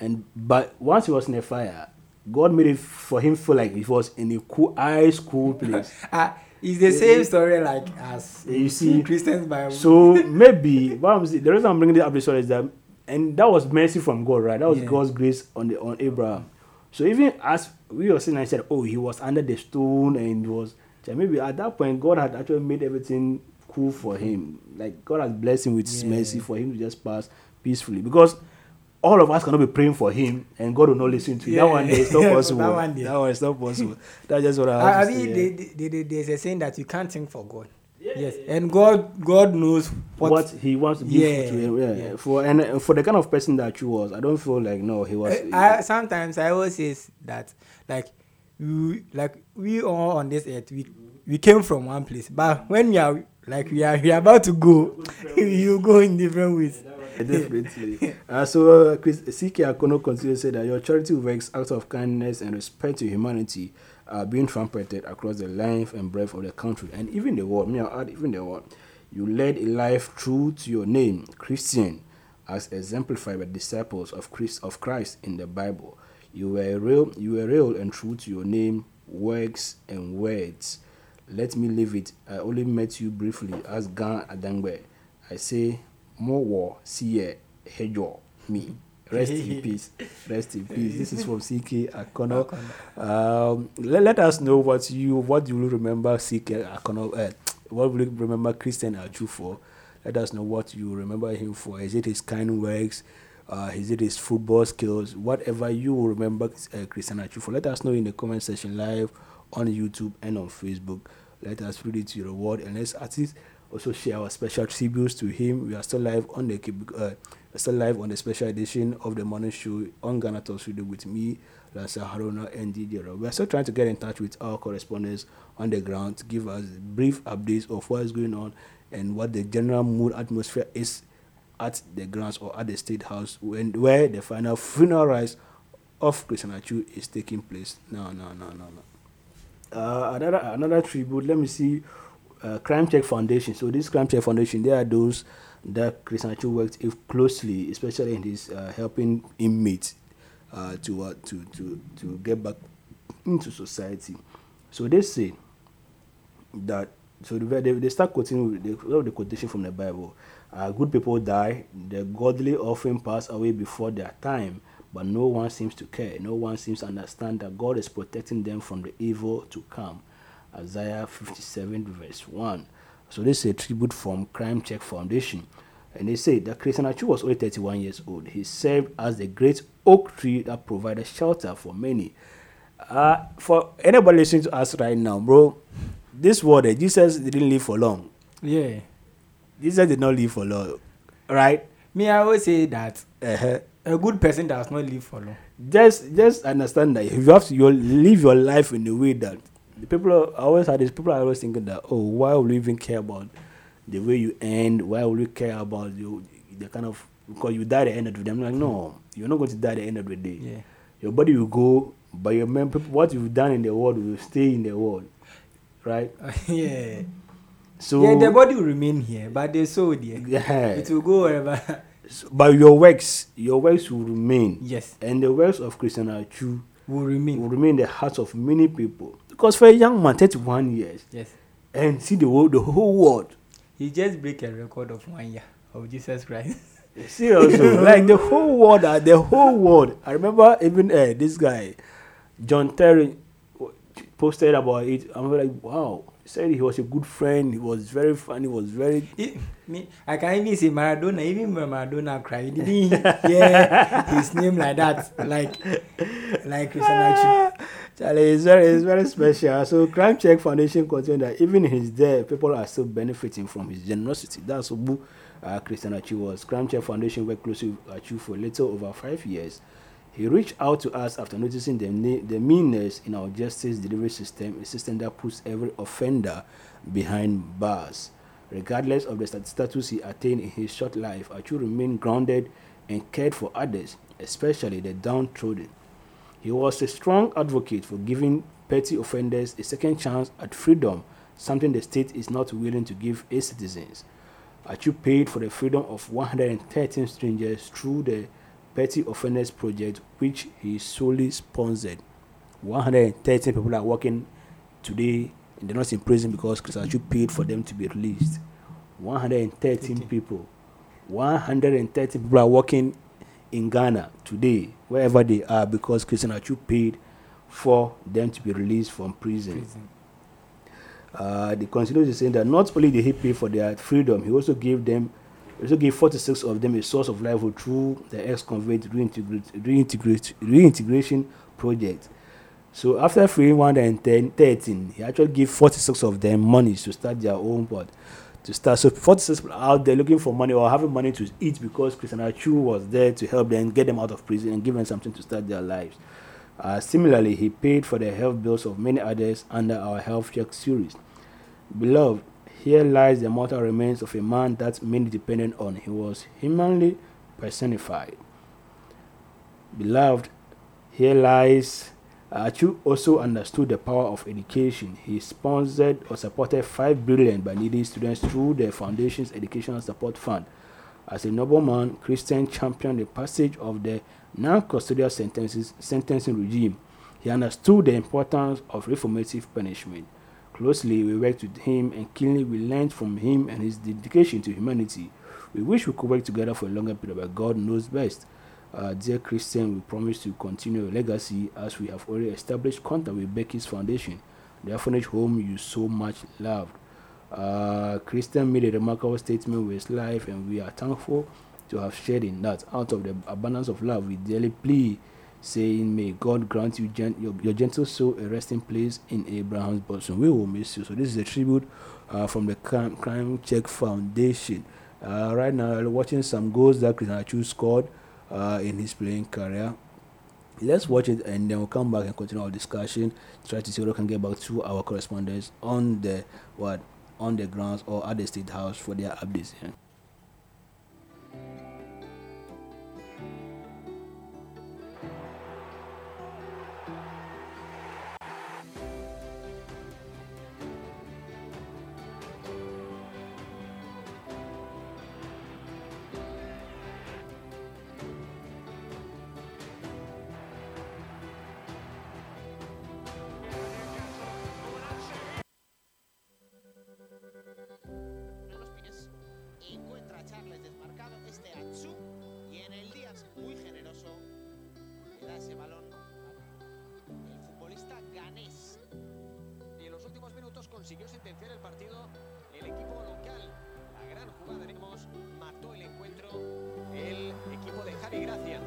Yeah. And but once he was in the fire, God made it for him feel like he was in a cool, ice cool place. uh, it's the same it, story like as you see Christians Bible. So maybe what I'm saying, the reason I'm bringing this up this story is that, and that was mercy from God, right? That was yeah. God's grace on the on Abraham. So even as we were saying, I said, oh, he was under the stone and he was. Maybe at that point, God had actually made everything cool for him. Like, God has blessed him with his yeah. mercy for him to just pass peacefully. Because all of us cannot be praying for him and God will not listen to yeah. you. That one day is not possible. that one day. That one is not possible. That's just what I have I to mean, say. They, they, they, there's a saying that you can't think for God. Yeah. Yes. And God God knows what, what he wants to be yeah. to him. Yeah. Yeah. For, and for the kind of person that you was, I don't feel like, no, he was... I, I, sometimes I always say that, like, We, like we all on this earth, we we came from one place, but when we are like we are we are about to go, you go in different ways. Yeah, definitely. uh, so uh, C K Akunnor continues to say that your charity works, acts of kindness and respect to humanity are being trumpeted across the length and breadth of the country and even the world. Me, I'll add even the world. You led a life true to your name, Christian, as exemplified by disciples of Christ of Christ in the Bible. You were real, you were real and true to your name, works and words. Let me leave it. I only met you briefly as Gan Adangwe. I say, more war, see hejo me. Rest in peace. Rest in peace. This is from C K Akunnor. Um, let, let us know what you what you will remember C K Akunnor. Uh, what will you remember Christian Atsu for? Let us know what you remember him for. Is it his kind works? uh, is it his football skills, whatever you remember uh, Christian Atsu for. Let us know in the comment section live on YouTube and on Facebook. Let us read it to the world, and let's at least also share our special tributes to him. We are still live on the uh, still live on the special edition of the morning show on Ghana Talks Radio with me, Lancer Haruna, and D J Rock. We are still trying to get in touch with our correspondents on the ground to give us brief updates of what is going on and what the general mood atmosphere is at the grounds or at the State House, when where the final funeral rites of Christian Atsu is taking place. No, no, no, no, no. Uh, another another tribute. Let me see. Uh, Crime Check Foundation. So this Crime Check Foundation, they are those that Christian Atsu worked with closely, especially in his uh, helping inmates uh, to uh, to to to get back into society. So they say that. So they they start quoting the, the quotation from the Bible. Uh, good people die, the godly often pass away before their time, but no one seems to care. No one seems to understand that God is protecting them from the evil to come. Isaiah fifty-seven verse one. So this is a tribute from Crime Check Foundation, and they say that Christian Atsu was only thirty-one years old. He served as the great oak tree that provided shelter for many. Uh, for anybody listening to us right now, bro, this word, Jesus didn't live for long. Yeah, Jesus did not live for long, right? Me, I always say that uh-huh. a good person does not live for long. Just, just understand that you have to you live your life in a way that. The people I always had this. People are always thinking that, oh, why would we even care about the way you end? Why would we care about you? The kind of because you die at the end of the day. I'm like, no, you're not going to die at the end of the day. Yeah. Your body will go, but your mem- what you've done in the world will stay in the world, right? Uh, yeah. So yeah, the body will remain here, but the soul, yeah, yeah. It will go wherever. So, but your works, your works will remain. Yes. And the works of Christian Atsu will remain. Will remain in the hearts of many people. Because for a young man, thirty-one years, yes, and see the world, the whole world. He just break a record of one year of Jesus Christ. Seriously, like the whole world, uh, the whole world. I remember even uh, this guy, John Terry, posted about it. I'm like, wow. He said he was a good friend. He was very funny. He was very. It, me, I can even say Maradona. Even when Maradona cried, did he hear his name like that? Like, like Christian Atsu. It's very, it's very special. So, Crime Check Foundation contends that even in his death, people are still benefiting from his generosity. That's who uh, Christian Atsu was. Crime Check Foundation worked closely with Atsu for a little over five years. He reached out to us after noticing the, the meanness in our justice delivery system, a system that puts every offender behind bars. Regardless of the status he attained in his short life, Atsu remained grounded and cared for others, especially the downtrodden. He was a strong advocate for giving petty offenders a second chance at freedom, something the state is not willing to give its citizens. Atsu paid for the freedom of one hundred thirteen strangers through the Petty Offenders Project, which he solely sponsored. one hundred thirteen people are working today, and they're not in prison because Christian Atsu paid for them to be released. one hundred thirteen people. one hundred thirteen people are working in Ghana today, wherever they are, because Christian Atsu paid for them to be released from prison. prison. Uh, the constitution is saying that not only did he pay for their freedom, he also gave them, he also gave forty-six of them a source of livelihood through the ex-convict reintegrate, reintegrate, reintegration project. So after freeing one hundred thirteen, he actually gave forty-six of them money to start their own part. To start, so forty-six people out there looking for money or having money to eat because Christian Atsu was there to help them get them out of prison and give them something to start their lives. Uh, similarly, he paid for the health bills of many others under our Health Check series. Beloved, here lies the mortal remains of a man that many depended on. He was humanly personified. Beloved, here lies. Atsu also understood the power of education. He sponsored or supported five brilliant but needy students through the Foundation's Educational Support Fund. As a nobleman, Christian championed the passage of the non-custodial sentences, sentencing regime. He understood the importance of reformative punishment. Closely, we worked with him, and keenly we learned from him and his dedication to humanity. We wish we could work together for a longer period, but God knows best. Uh, dear Christian, we promise to continue your legacy as we have already established contact with Becky's Foundation, the orphanage home you so much loved. Uh, Christian made a remarkable statement with his life, and we are thankful to have shared in that. Out of the abundance of love, we dearly plea, saying, may God grant you gen- your, your gentle soul a resting place in Abraham's bosom. We will miss you. So this is a tribute uh, from the Crime, Crime Check Foundation. Uh, right now, we're watching some goals that Christian Atsu scored uh, in his playing career. Let's watch it, and then we'll come back and continue our discussion. Try to see what we can get back to our correspondents on the what on the grounds or at the State House for their updates. Yeah. Consiguió sentenciar el partido el equipo local. La gran jugada de Ramos mató el encuentro el equipo de Javi Gracia.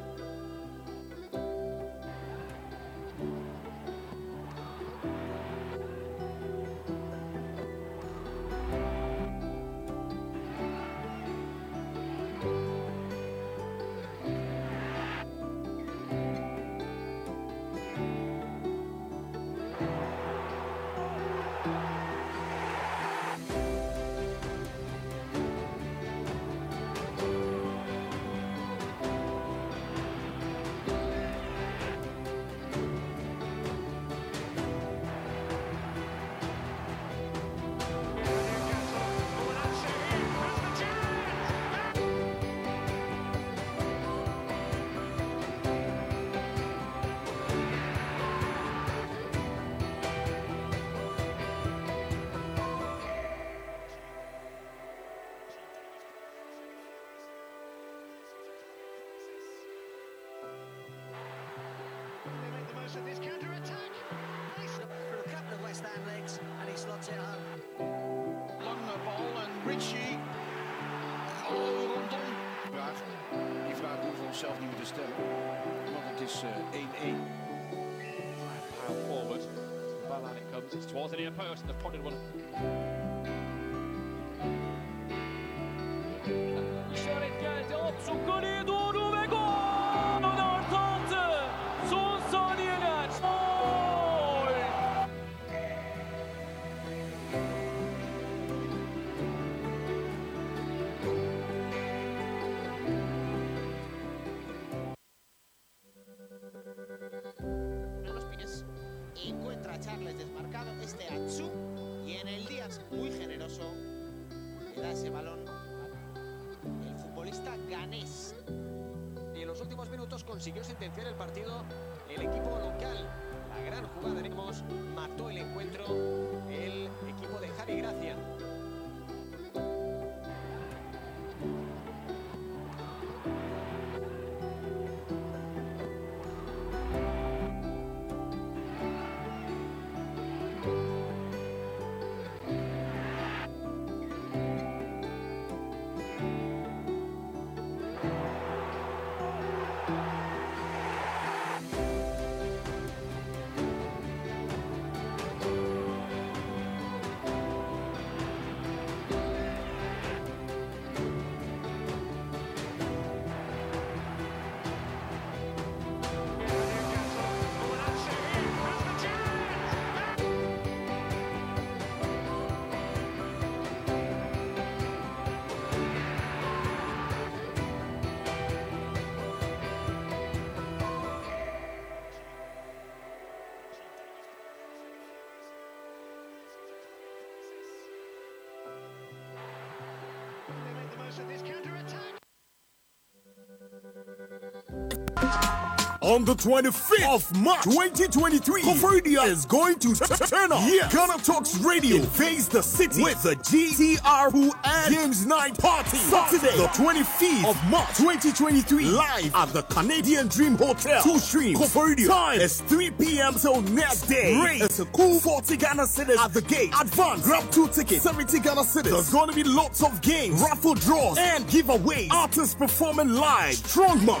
This counter-attack, nice for a couple of West Ham legs, and he slots it home. Long the ball, and Richie. Oh, Rondon. Die vraagt hoeveel zelf niet moeten stellen, want het is one one. Pile forward, well and it comes, it's towards the near post, and the potted one. İşaret geldi, Atsu kaleye doğru ve gol! Orta son saniyeler. Gol! Con los pies encuentra a Charles desmarcado, este Atsu, y en el día muy generoso le da ese balón el futbolista Ganesh. Y en los últimos minutos consiguió sentenciar el partido el equipo local. La gran jugada de Ramos mató el encuentro el equipo de Javi Gracia. on the twenty-fifth of March twenty twenty-three. Koforidia is going to t- turn up. Yeah. Ghana Talks Radio invades the city with the G T R Who and Games Night Party. Saturday, the twenty-fifth of March twenty twenty-three. Live at the Canadian Dream Hotel. Two streams. Koforidia. Time is three p.m. till next day. Rate is a cool forty Ghana cedis at the gate. Advance. Grab two tickets. seventy Ghana cedis. There's going to be lots of games, raffle draws, and giveaways. Artists performing live. Strongman.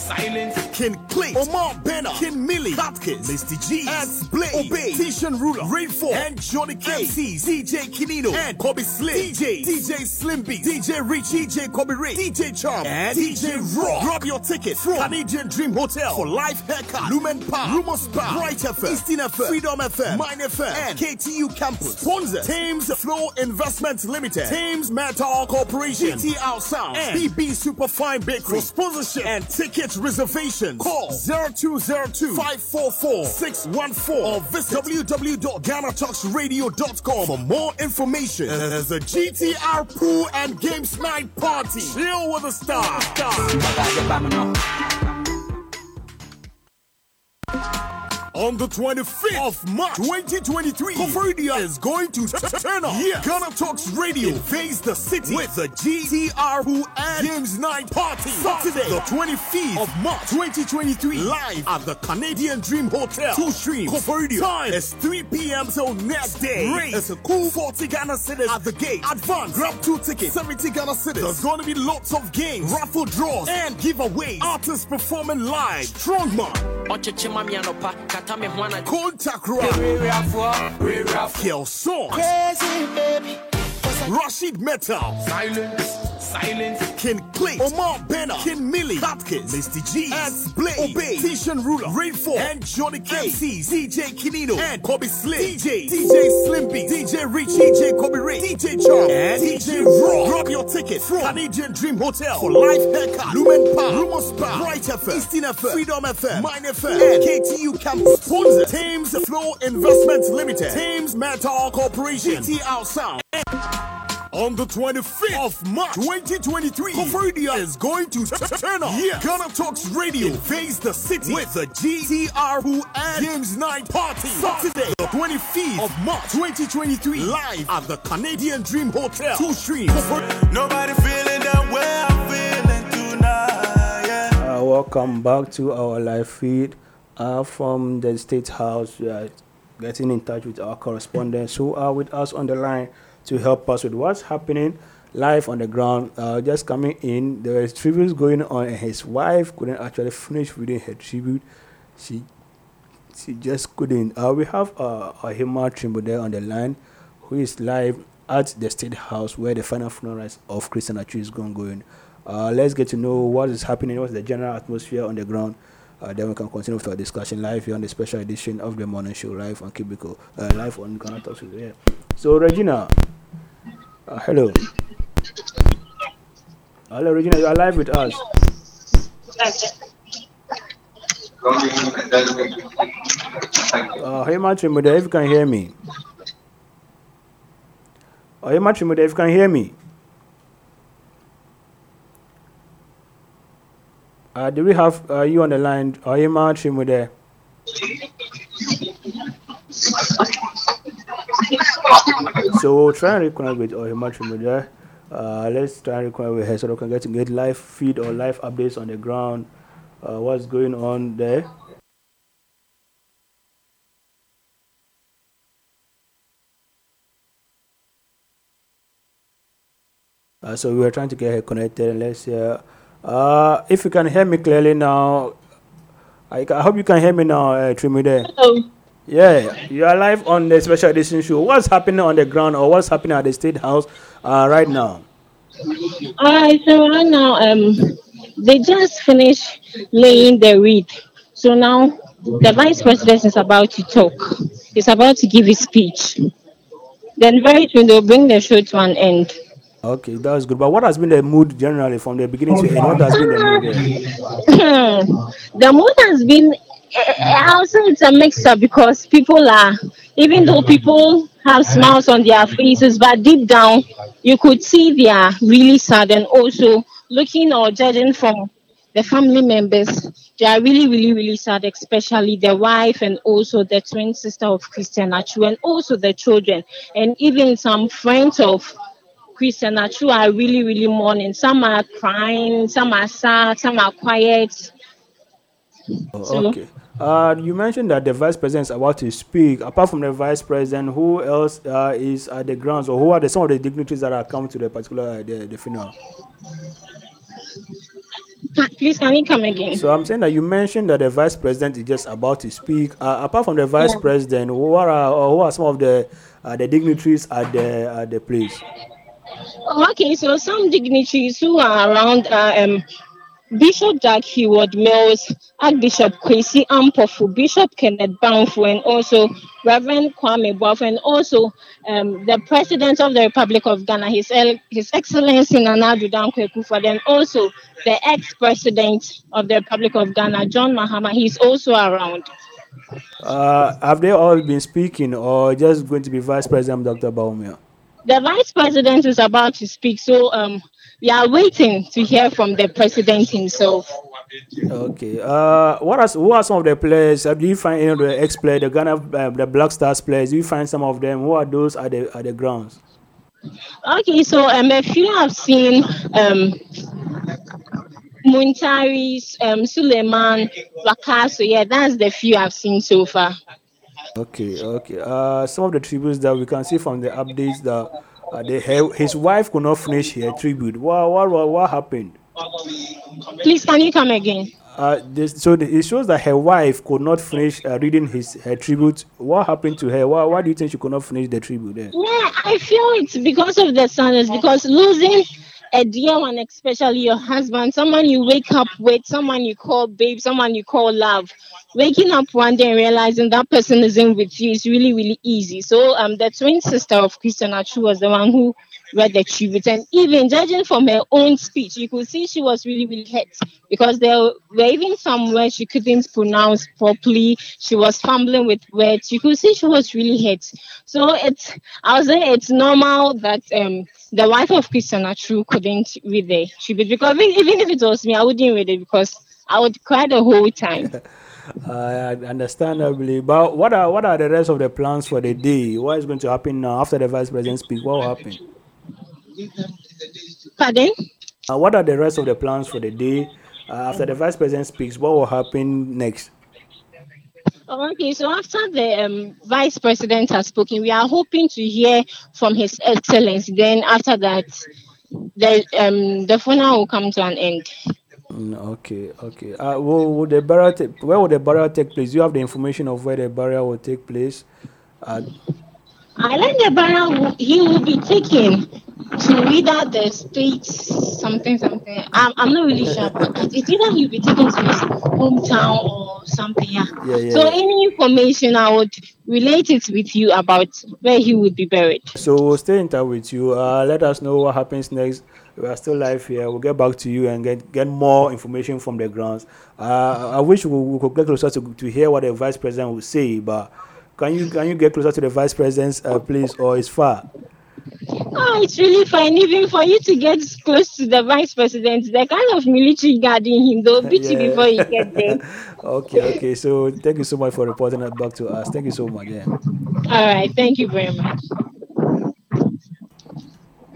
Silence. Ken Clay, Omar Benner, Ken Millie, Hopkins, Misty G, S. Blake, Obey, Tishan Ruler, Rainfall, and Johnny K, M Cs, D J Kinino, and Kobe Slim, D J, D J Slimby, D J Rich, D J Kobe Ray, D J Charm, and D J Rock. Grab your ticket from Canadian Dream Hotel for Life Haircut, Lumen Park, Rumor Spa, Bright F M, Eastern F M, Freedom F M, Mine F M, and K T U Campus. Sponsors, Thames Flow Investments Limited, Thames Metal Corporation, G T R Sound, and B B Superfine Bakery. For sponsorship and tickets reservation, call zero two zero two, five four four, six one four or visit w w w dot ghana talks radio dot com for more information. There's a G T R Pool and Games Night Party. Chill with a star. On the twenty-fifth of March twenty twenty-three, Koforidia is going to t- turn up. Yeah. Ghana Talks Radio invades the city with the G T R Who and Games Night Party. Saturday, the twenty-fifth of March twenty twenty-three, live at the Canadian Dream Hotel. Two streams. Koforidia. Time is three p.m. till next day. Rate is a cool forty Ghana cedis at the gate. Advance. Grab two tickets. seventy Ghana cedis. There's going to be lots of games, raffle draws, and giveaways. Artists performing live. Strongman. Contact Rock. Kill Song. Rashid Metal. Silence. Silence. Ken Clay, Omar Benner, Ken Millie, Hopkins, Misty G, S. Blake, Obey, Tishan Ruler, Rainfall, and Johnny K, M Cs, D J Kinino, and Kobe Slim, D J, D J Slimby, D J Rich, D J Kobe Ray, D J Charm, and D J Rock. Grab your ticket from Canadian Dream Hotel for Life Haircut, Lumen Park, Rumor Spa, Bright F M, Eastern F M, Freedom F M, Mine F M, and K T U Campus. Sponsor, Thames Flow Investments Limited, Thames Metal Corporation, T L Sound. On the twenty-fifth of March twenty twenty-three, Koforidia is going to t- turn up. Yeah. Ghana Talks Radio invades the city with the G T R Who and Games Night Party. Saturday, the twenty-fifth of March twenty twenty-three, live at the Canadian Dream Hotel. Two streams. Nobody feeling the way I'm feeling tonight. Yeah. Uh, welcome back to our live feed uh, from the State House. We are getting in touch with our correspondents who are with us on the line to help us with what's happening live on the ground. Uh, just coming in, there is tributes going on, and his wife couldn't actually finish reading her tribute. She she just couldn't. Uh, we have uh, Ahima Trimbo there on the line, who is live at the State House, where the final funeral of Christian Atsu is going going. Uh, let's get to know what is happening, what's the general atmosphere on the ground. Uh, then we can continue with our discussion live here on the special edition of the morning show, live on Cubicle, uh, live on Ghana Talks Radio. Yeah. So, Regina, uh, hello. Hello, Regina, you are live with us. Uh, hey, Martin, if you can hear me. Oh, hey, Martin, if you can hear me. Uh, do we have uh, you on the line? Are you marching with there? So we'll try and reconnect with Oye Marching with there. Uh, let's try and reconnect with her so we can get to get live feed or live updates on the ground. Uh, what's going on there? Uh, so we were trying to get her connected, and let's uh, Uh, if you can hear me clearly now, I, I hope you can hear me now, uh, Trimide. Hello. Yeah, you are live on the special edition show. What's happening on the ground, or what's happening at the State House uh, right now? Uh, so right now, um, they just finished laying the wreath. So now the Vice President is about to talk. He's about to give his speech. Then very soon they'll bring the show to an end. Okay, that's good. But what has been the mood generally from the beginning to end? What has been the mood? The mood has been, I would say it's a mixture, because people are, even though people have smiles on their faces, but deep down, you could see they are really sad. And also, looking or judging from the family members, they are really, really, really sad, especially the wife and also the twin sister of Christian Atsu and also the children. And even some friends of Christian Atsu are really, really mourning. Some are crying, some are sad, some are quiet. Oh, okay. Uh, you mentioned that the vice president is about to speak. Apart from the vice president, who else uh, is at the grounds, or who are the, some of the dignitaries that are coming to the particular uh, the, the funeral? Please, can you come again? So I'm saying that you mentioned that the vice president is just about to speak. Uh, apart from the vice yeah. president, who are or who are some of the uh, the dignitaries at the at the place? Okay, so some dignitaries who are around are. Um, Bishop Jack Heward Mills, Archbishop Kwesi Appiah, Bishop Kenneth Bamfo, and also Reverend Kwame Boafo, and also um, the President of the Republic of Ghana, His, El- His Excellency Nana Addo Dankwa Akufo-Addo, and also the ex-President of the Republic of Ghana, John Mahama. He's also around. Uh, have they all been speaking, or just going to be Vice President Doctor Bawumia? The Vice President is about to speak, so... Um, We are waiting to hear from the president himself. Okay. Uh, what are who are some of the players? Uh, do you find any of the ex-players, the Ghana, uh, the Black Stars players? Do you find some of them? Who are those at the at the grounds? Okay, so um, a few I've seen um, Montari, um, Suleiman, Wakaso. Yeah, that's the few I've seen so far. Okay, okay. Uh, some of the tributes that we can see from the updates that. Uh, they, his wife could not finish her tribute. What, what, what, what happened? Please, can you come again? Uh, this, so the, it shows that her wife could not finish uh, reading his her tribute. What happened to her? Why, why do you think she could not finish the tribute? There? Yeah, I feel it's because of the sadness. Because losing a dear one, especially your husband, someone you wake up with, someone you call babe, someone you call love. Waking up one day and realizing that person isn't with you is really, really easy. So um, the twin sister of Christian Atsu was the one who read the tribute. And even judging from her own speech, you could see she was really, really hurt because there were even some words she couldn't pronounce properly. She was fumbling with words. You could see she was really hurt. So it's, I was saying it's normal that um, the wife of Christian Atsu couldn't read the tribute. Because even if it was me, I wouldn't read it because I would cry the whole time. Uh, understandably, but what are what are the rest of the plans for the day? What is going to happen now after the vice president speaks? What will happen? Pardon? Uh, what are the rest of the plans for the day uh, after the vice president speaks? What will happen next? Okay, so after the um, vice president has spoken, we are hoping to hear from His Excellency. Then after that, the um the funeral will come to an end. Okay, okay. Uh, will, will the burial t- where will the burial take place? Do you have the information of where the burial will take place? Uh, I like the burial, he will be taken to either the state, something, something. I'm, I'm not really sure, but it's either he'll be taken to his hometown or something. Yeah. Yeah, yeah, so, yeah. Any information, I would relate it with you about where he would be buried. So, we'll stay in touch with you. Uh, let us know what happens next. We are still live here. We'll get back to you and get, get more information from the grounds. Uh, I wish we, we could get closer to, to hear what the vice president will say, but can you can you get closer to the vice president's uh, place, or it's far? Oh, it's really fine. Even for you to get close to the vice president, the kind of military guarding him, they'll beat yeah. you before you get there. okay, okay. So thank you so much for reporting that back to us. Thank you so much. Yeah. All right. Thank you very much.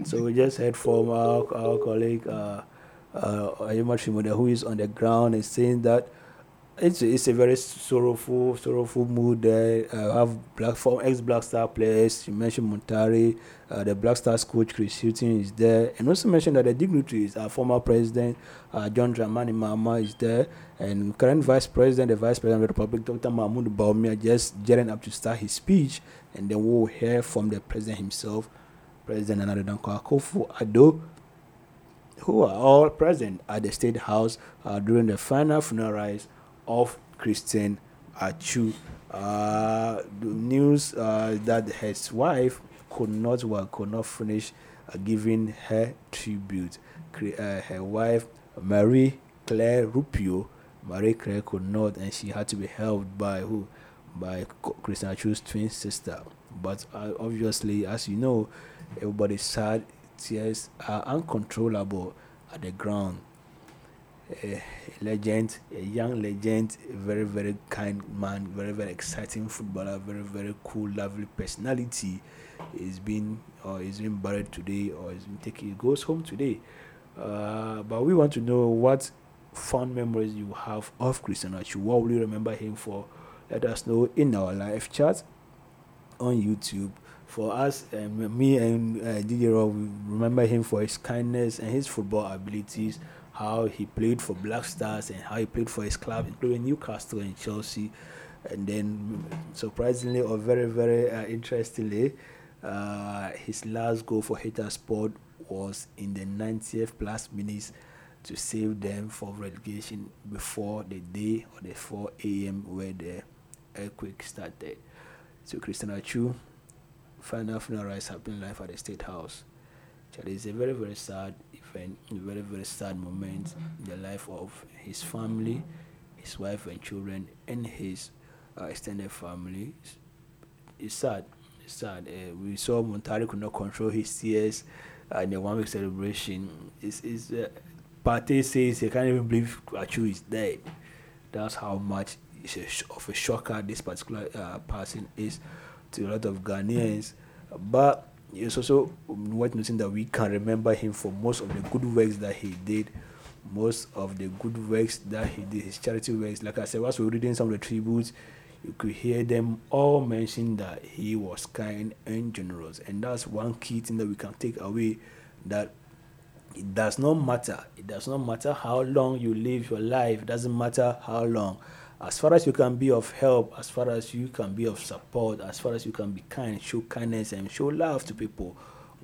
So we just heard from our, our colleague uh, uh, Ayuma Shimoda, who is on the ground, and saying that it's it's a very sorrowful sorrowful mood there. I uh, have black from ex-Black Star players. You mentioned Montari, uh, the Black Stars coach Chris Hilton is there, and also mentioned that the dignitaries, our former president uh, John Dramani Mahama is there, and current vice president, the vice president of the Republic, Doctor Mahmoud Bawumia, just getting up to start his speech, and then we'll hear from the president himself. President Nana Addo Dankwa Akufo-Addo, who are all present at the State House uh, during the final funeral of Christian Atsu. Uh, the news uh, that his wife could not work, could not finish uh, giving her tribute. Uh, her wife, Marie Claire Rupio, Marie Claire could not, and she had to be helped by who? By Christian Atsu's twin sister. But uh, obviously, as you know, everybody's sad. Tears are uncontrollable at the ground. A legend, a young legend, a very, very kind man, very, very exciting footballer, very, very cool, lovely personality is being or is being buried today, or is being taken, it goes home today. Uh, but we want to know what fond memories you have of Christian Atsu. What will you remember him for? Let us know in our live chat on YouTube. For us, um, me and uh, D J Rock, we remember him for his kindness and his football abilities, how he played for Black Stars and how he played for his club, including Newcastle and Chelsea. And then, surprisingly or very, very uh, interestingly, uh, his last goal for Hatayspor was in the ninetieth plus minutes to save them from relegation before the day or the four a.m. where the earthquake started. So, Christian Atsu, final funerals happening live at the State House. It's a very, very sad event, a very, very sad moment in the life of his family, his wife and children, and his uh, extended family. It's, it's sad. It's sad. Uh, we saw Montari could not control his tears uh, in the one-week celebration. It's, it's, uh, Partey says he can't even believe Atsu is dead. That's how much it's a sh- of a shocker this particular uh, person is to a lot of Ghanaians. But it's also worth noting that we can remember him for most of the good works that he did, most of the good works that he did, his charity works. Like I said, once we were reading some of the tributes, you could hear them all mention that he was kind and generous. And that's one key thing that we can take away, that it does not matter. It does not matter how long you live your life. It doesn't matter how long. As far as you can be of help, as far as you can be of support, as far as you can be kind, show kindness and show love to people.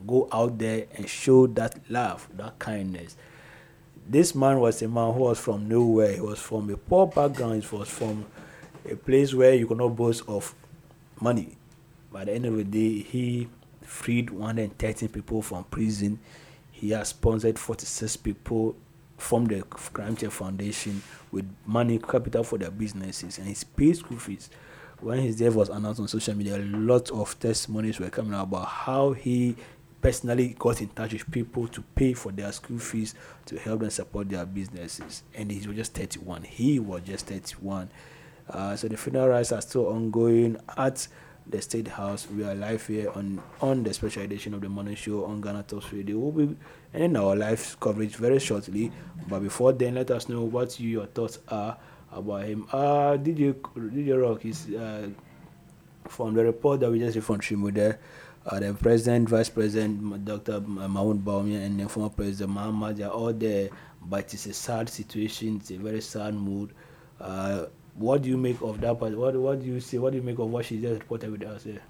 Go out there and show that love, that kindness. This man was a man who was from nowhere. He was from a poor background. He was from a place where you could not boast of money. By the end of the day, he freed one hundred thirteen people from prison. He has sponsored forty-six people from the Crime Check Foundation with money, capital for their businesses, and his paid school fees. When his death was announced on social media, a lot of testimonies were coming out about how he personally got in touch with people to pay for their school fees, to help them support their businesses. And he was just thirty-one. He was just thirty-one. Uh, so the funeral rites are still ongoing at the State House. We are live here on, on the special edition of the morning show on Ghana Talks Radio. We'll be ending our live coverage very shortly, but before then, let us know what you, your thoughts are about him. Uh, D J, D J Rock is uh, from the report that we just read from Trimo there. Uh, the President, Vice President, Doctor Mahmoud Bawumia, and the former President Mahama, they are all there, but it's a sad situation, it's a very sad mood. Uh, What do you make of that part? What What do you say? What do you make of what she just reported with us here?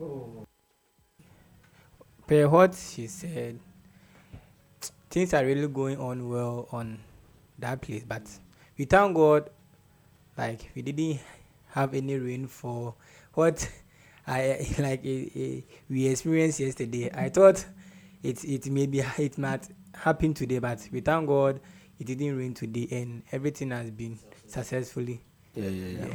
Oh. Per what she said, things are really going on well on that place. But we thank God, like we didn't have any rainfall. What I like it, it, we experienced yesterday. I thought it it maybe it might happen today, but we thank God it didn't rain today, and everything has been successfully. Yeah, yeah, yeah.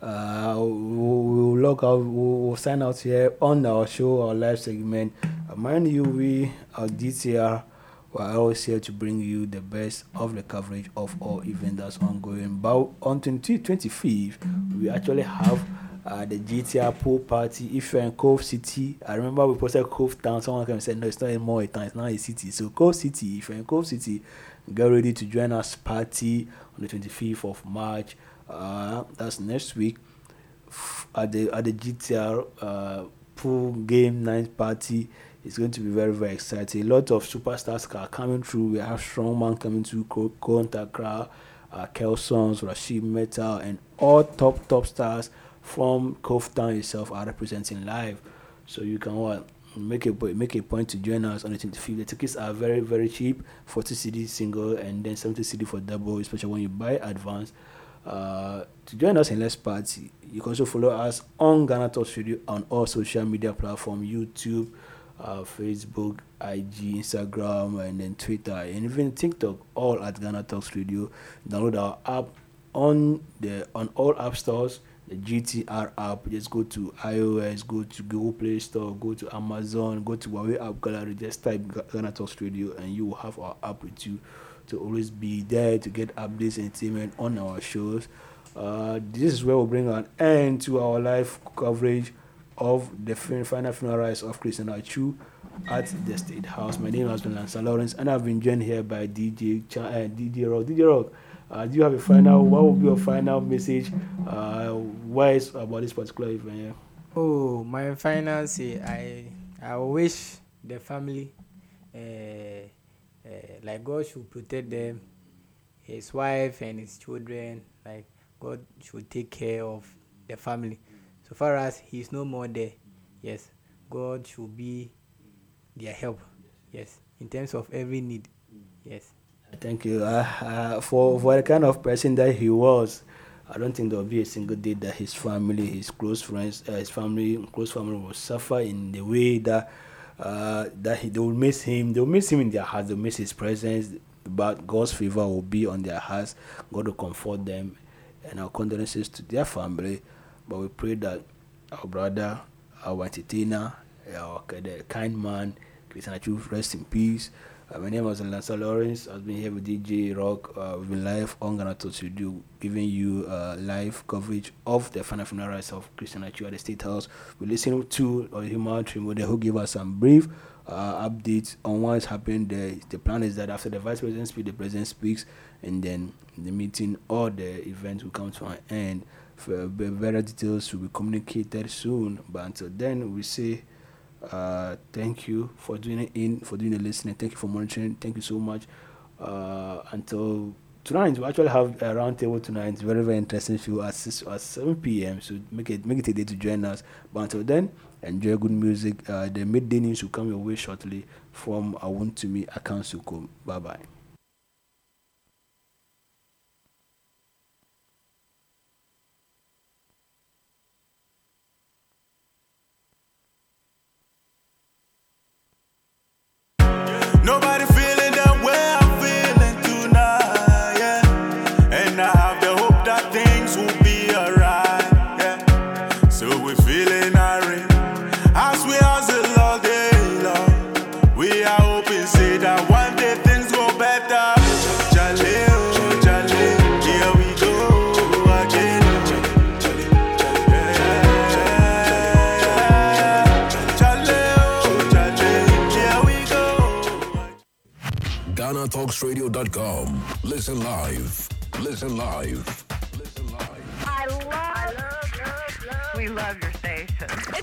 yeah. Uh, we'll log out. We'll sign out here on our show, our live segment. Mind you, we our D T R, we are always here to bring you the best of the coverage of all events that's ongoing. But on twenty twenty-fifth, we actually have uh, the G T R pool party. If you're in Cove City, I remember we posted Cove Town. Someone came and said, "No, it's not anymore a town. It's now a city." So Cove City. If you're in Cove City, get ready to join us party on the twenty-fifth of March. Uh, that's next week F- at the at the G T R uh, pool game night party. It's going to be very, very exciting. A lot of superstars are coming through. We have Strongman coming through, Kontakra, uh, Kelsons, Rashid Metal, and all top top stars from Cove Town itself are representing live. So you can watch. Make a make a point to join us on the twenty-fifth. The tickets are very, very cheap, forty cedis single and then seventy cedis for double, especially when you buy advance. Uh, to join us in Let's Party, you can also follow us on Ghana Talks Radio on all social media platforms, YouTube, uh, Facebook, I G, Instagram, and then Twitter, and even TikTok, all at Ghana Talks Radio. Download our app on the on all app stores. the G T R app. Just go to iOS, go to Google Play Store, go to Amazon, go to Huawei App Gallery, just type Ghana Talks Radio and you will have our app with you to always be there to get updates and entertainment on our shows. Uh, this is where we bring an end to our live coverage of the final funeral rites of Christian Atsu at the State House. My name has been Lancer Lawrence, and I've been joined here by D J Ch- uh, D J Rock. D J Rock, uh, do you have a final? What would be your final message? Uh, wise about this particular event? Yeah? Oh, my final say, I I wish the family, uh, uh, like God should protect them, his wife and his children. Like God should take care of the family. So far as he is no more there, yes, God should be their help, yes, in terms of every need, yes. Thank you. Uh, uh, for, for the kind of person that he was, I don't think there will be a single day that his family, his close friends, uh, his family, close family will suffer in the way that uh, that he, they will miss him. They will miss him in their hearts. They will miss his presence, but God's favor will be on their hearts. God will comfort them, and our condolences to their family. But we pray that our brother, our entertainer, our the kind man, Christian Atsu, rest in peace. Uh, my name was Lancer Lawrence. I've been here with D J Rock. Uh, we've been live on Ghana Talks Radio, giving you uh, live coverage of the final funeral rites of Christian Atsu at the State House. We listen to uh, Human Trimode, who gave us some brief uh, updates on what's happened there. The plan is that after the Vice President speaks, the President speaks, and then the meeting or the event will come to an end. For better details will be communicated soon, but until then we say uh thank you for doing it in for doing the listening, thank you for monitoring, thank you so much. Uh until tonight, we actually have a round table tonight, very very interesting show at six or seven p.m. so make it make it a day to join us. But until then, enjoy good music. Uh the midday news will come your way shortly from Awuntumi Akansukum. Bye bye. Talks radio dot com. Listen live. Listen live. Listen live. I love, I love, love, love. We love your station. It's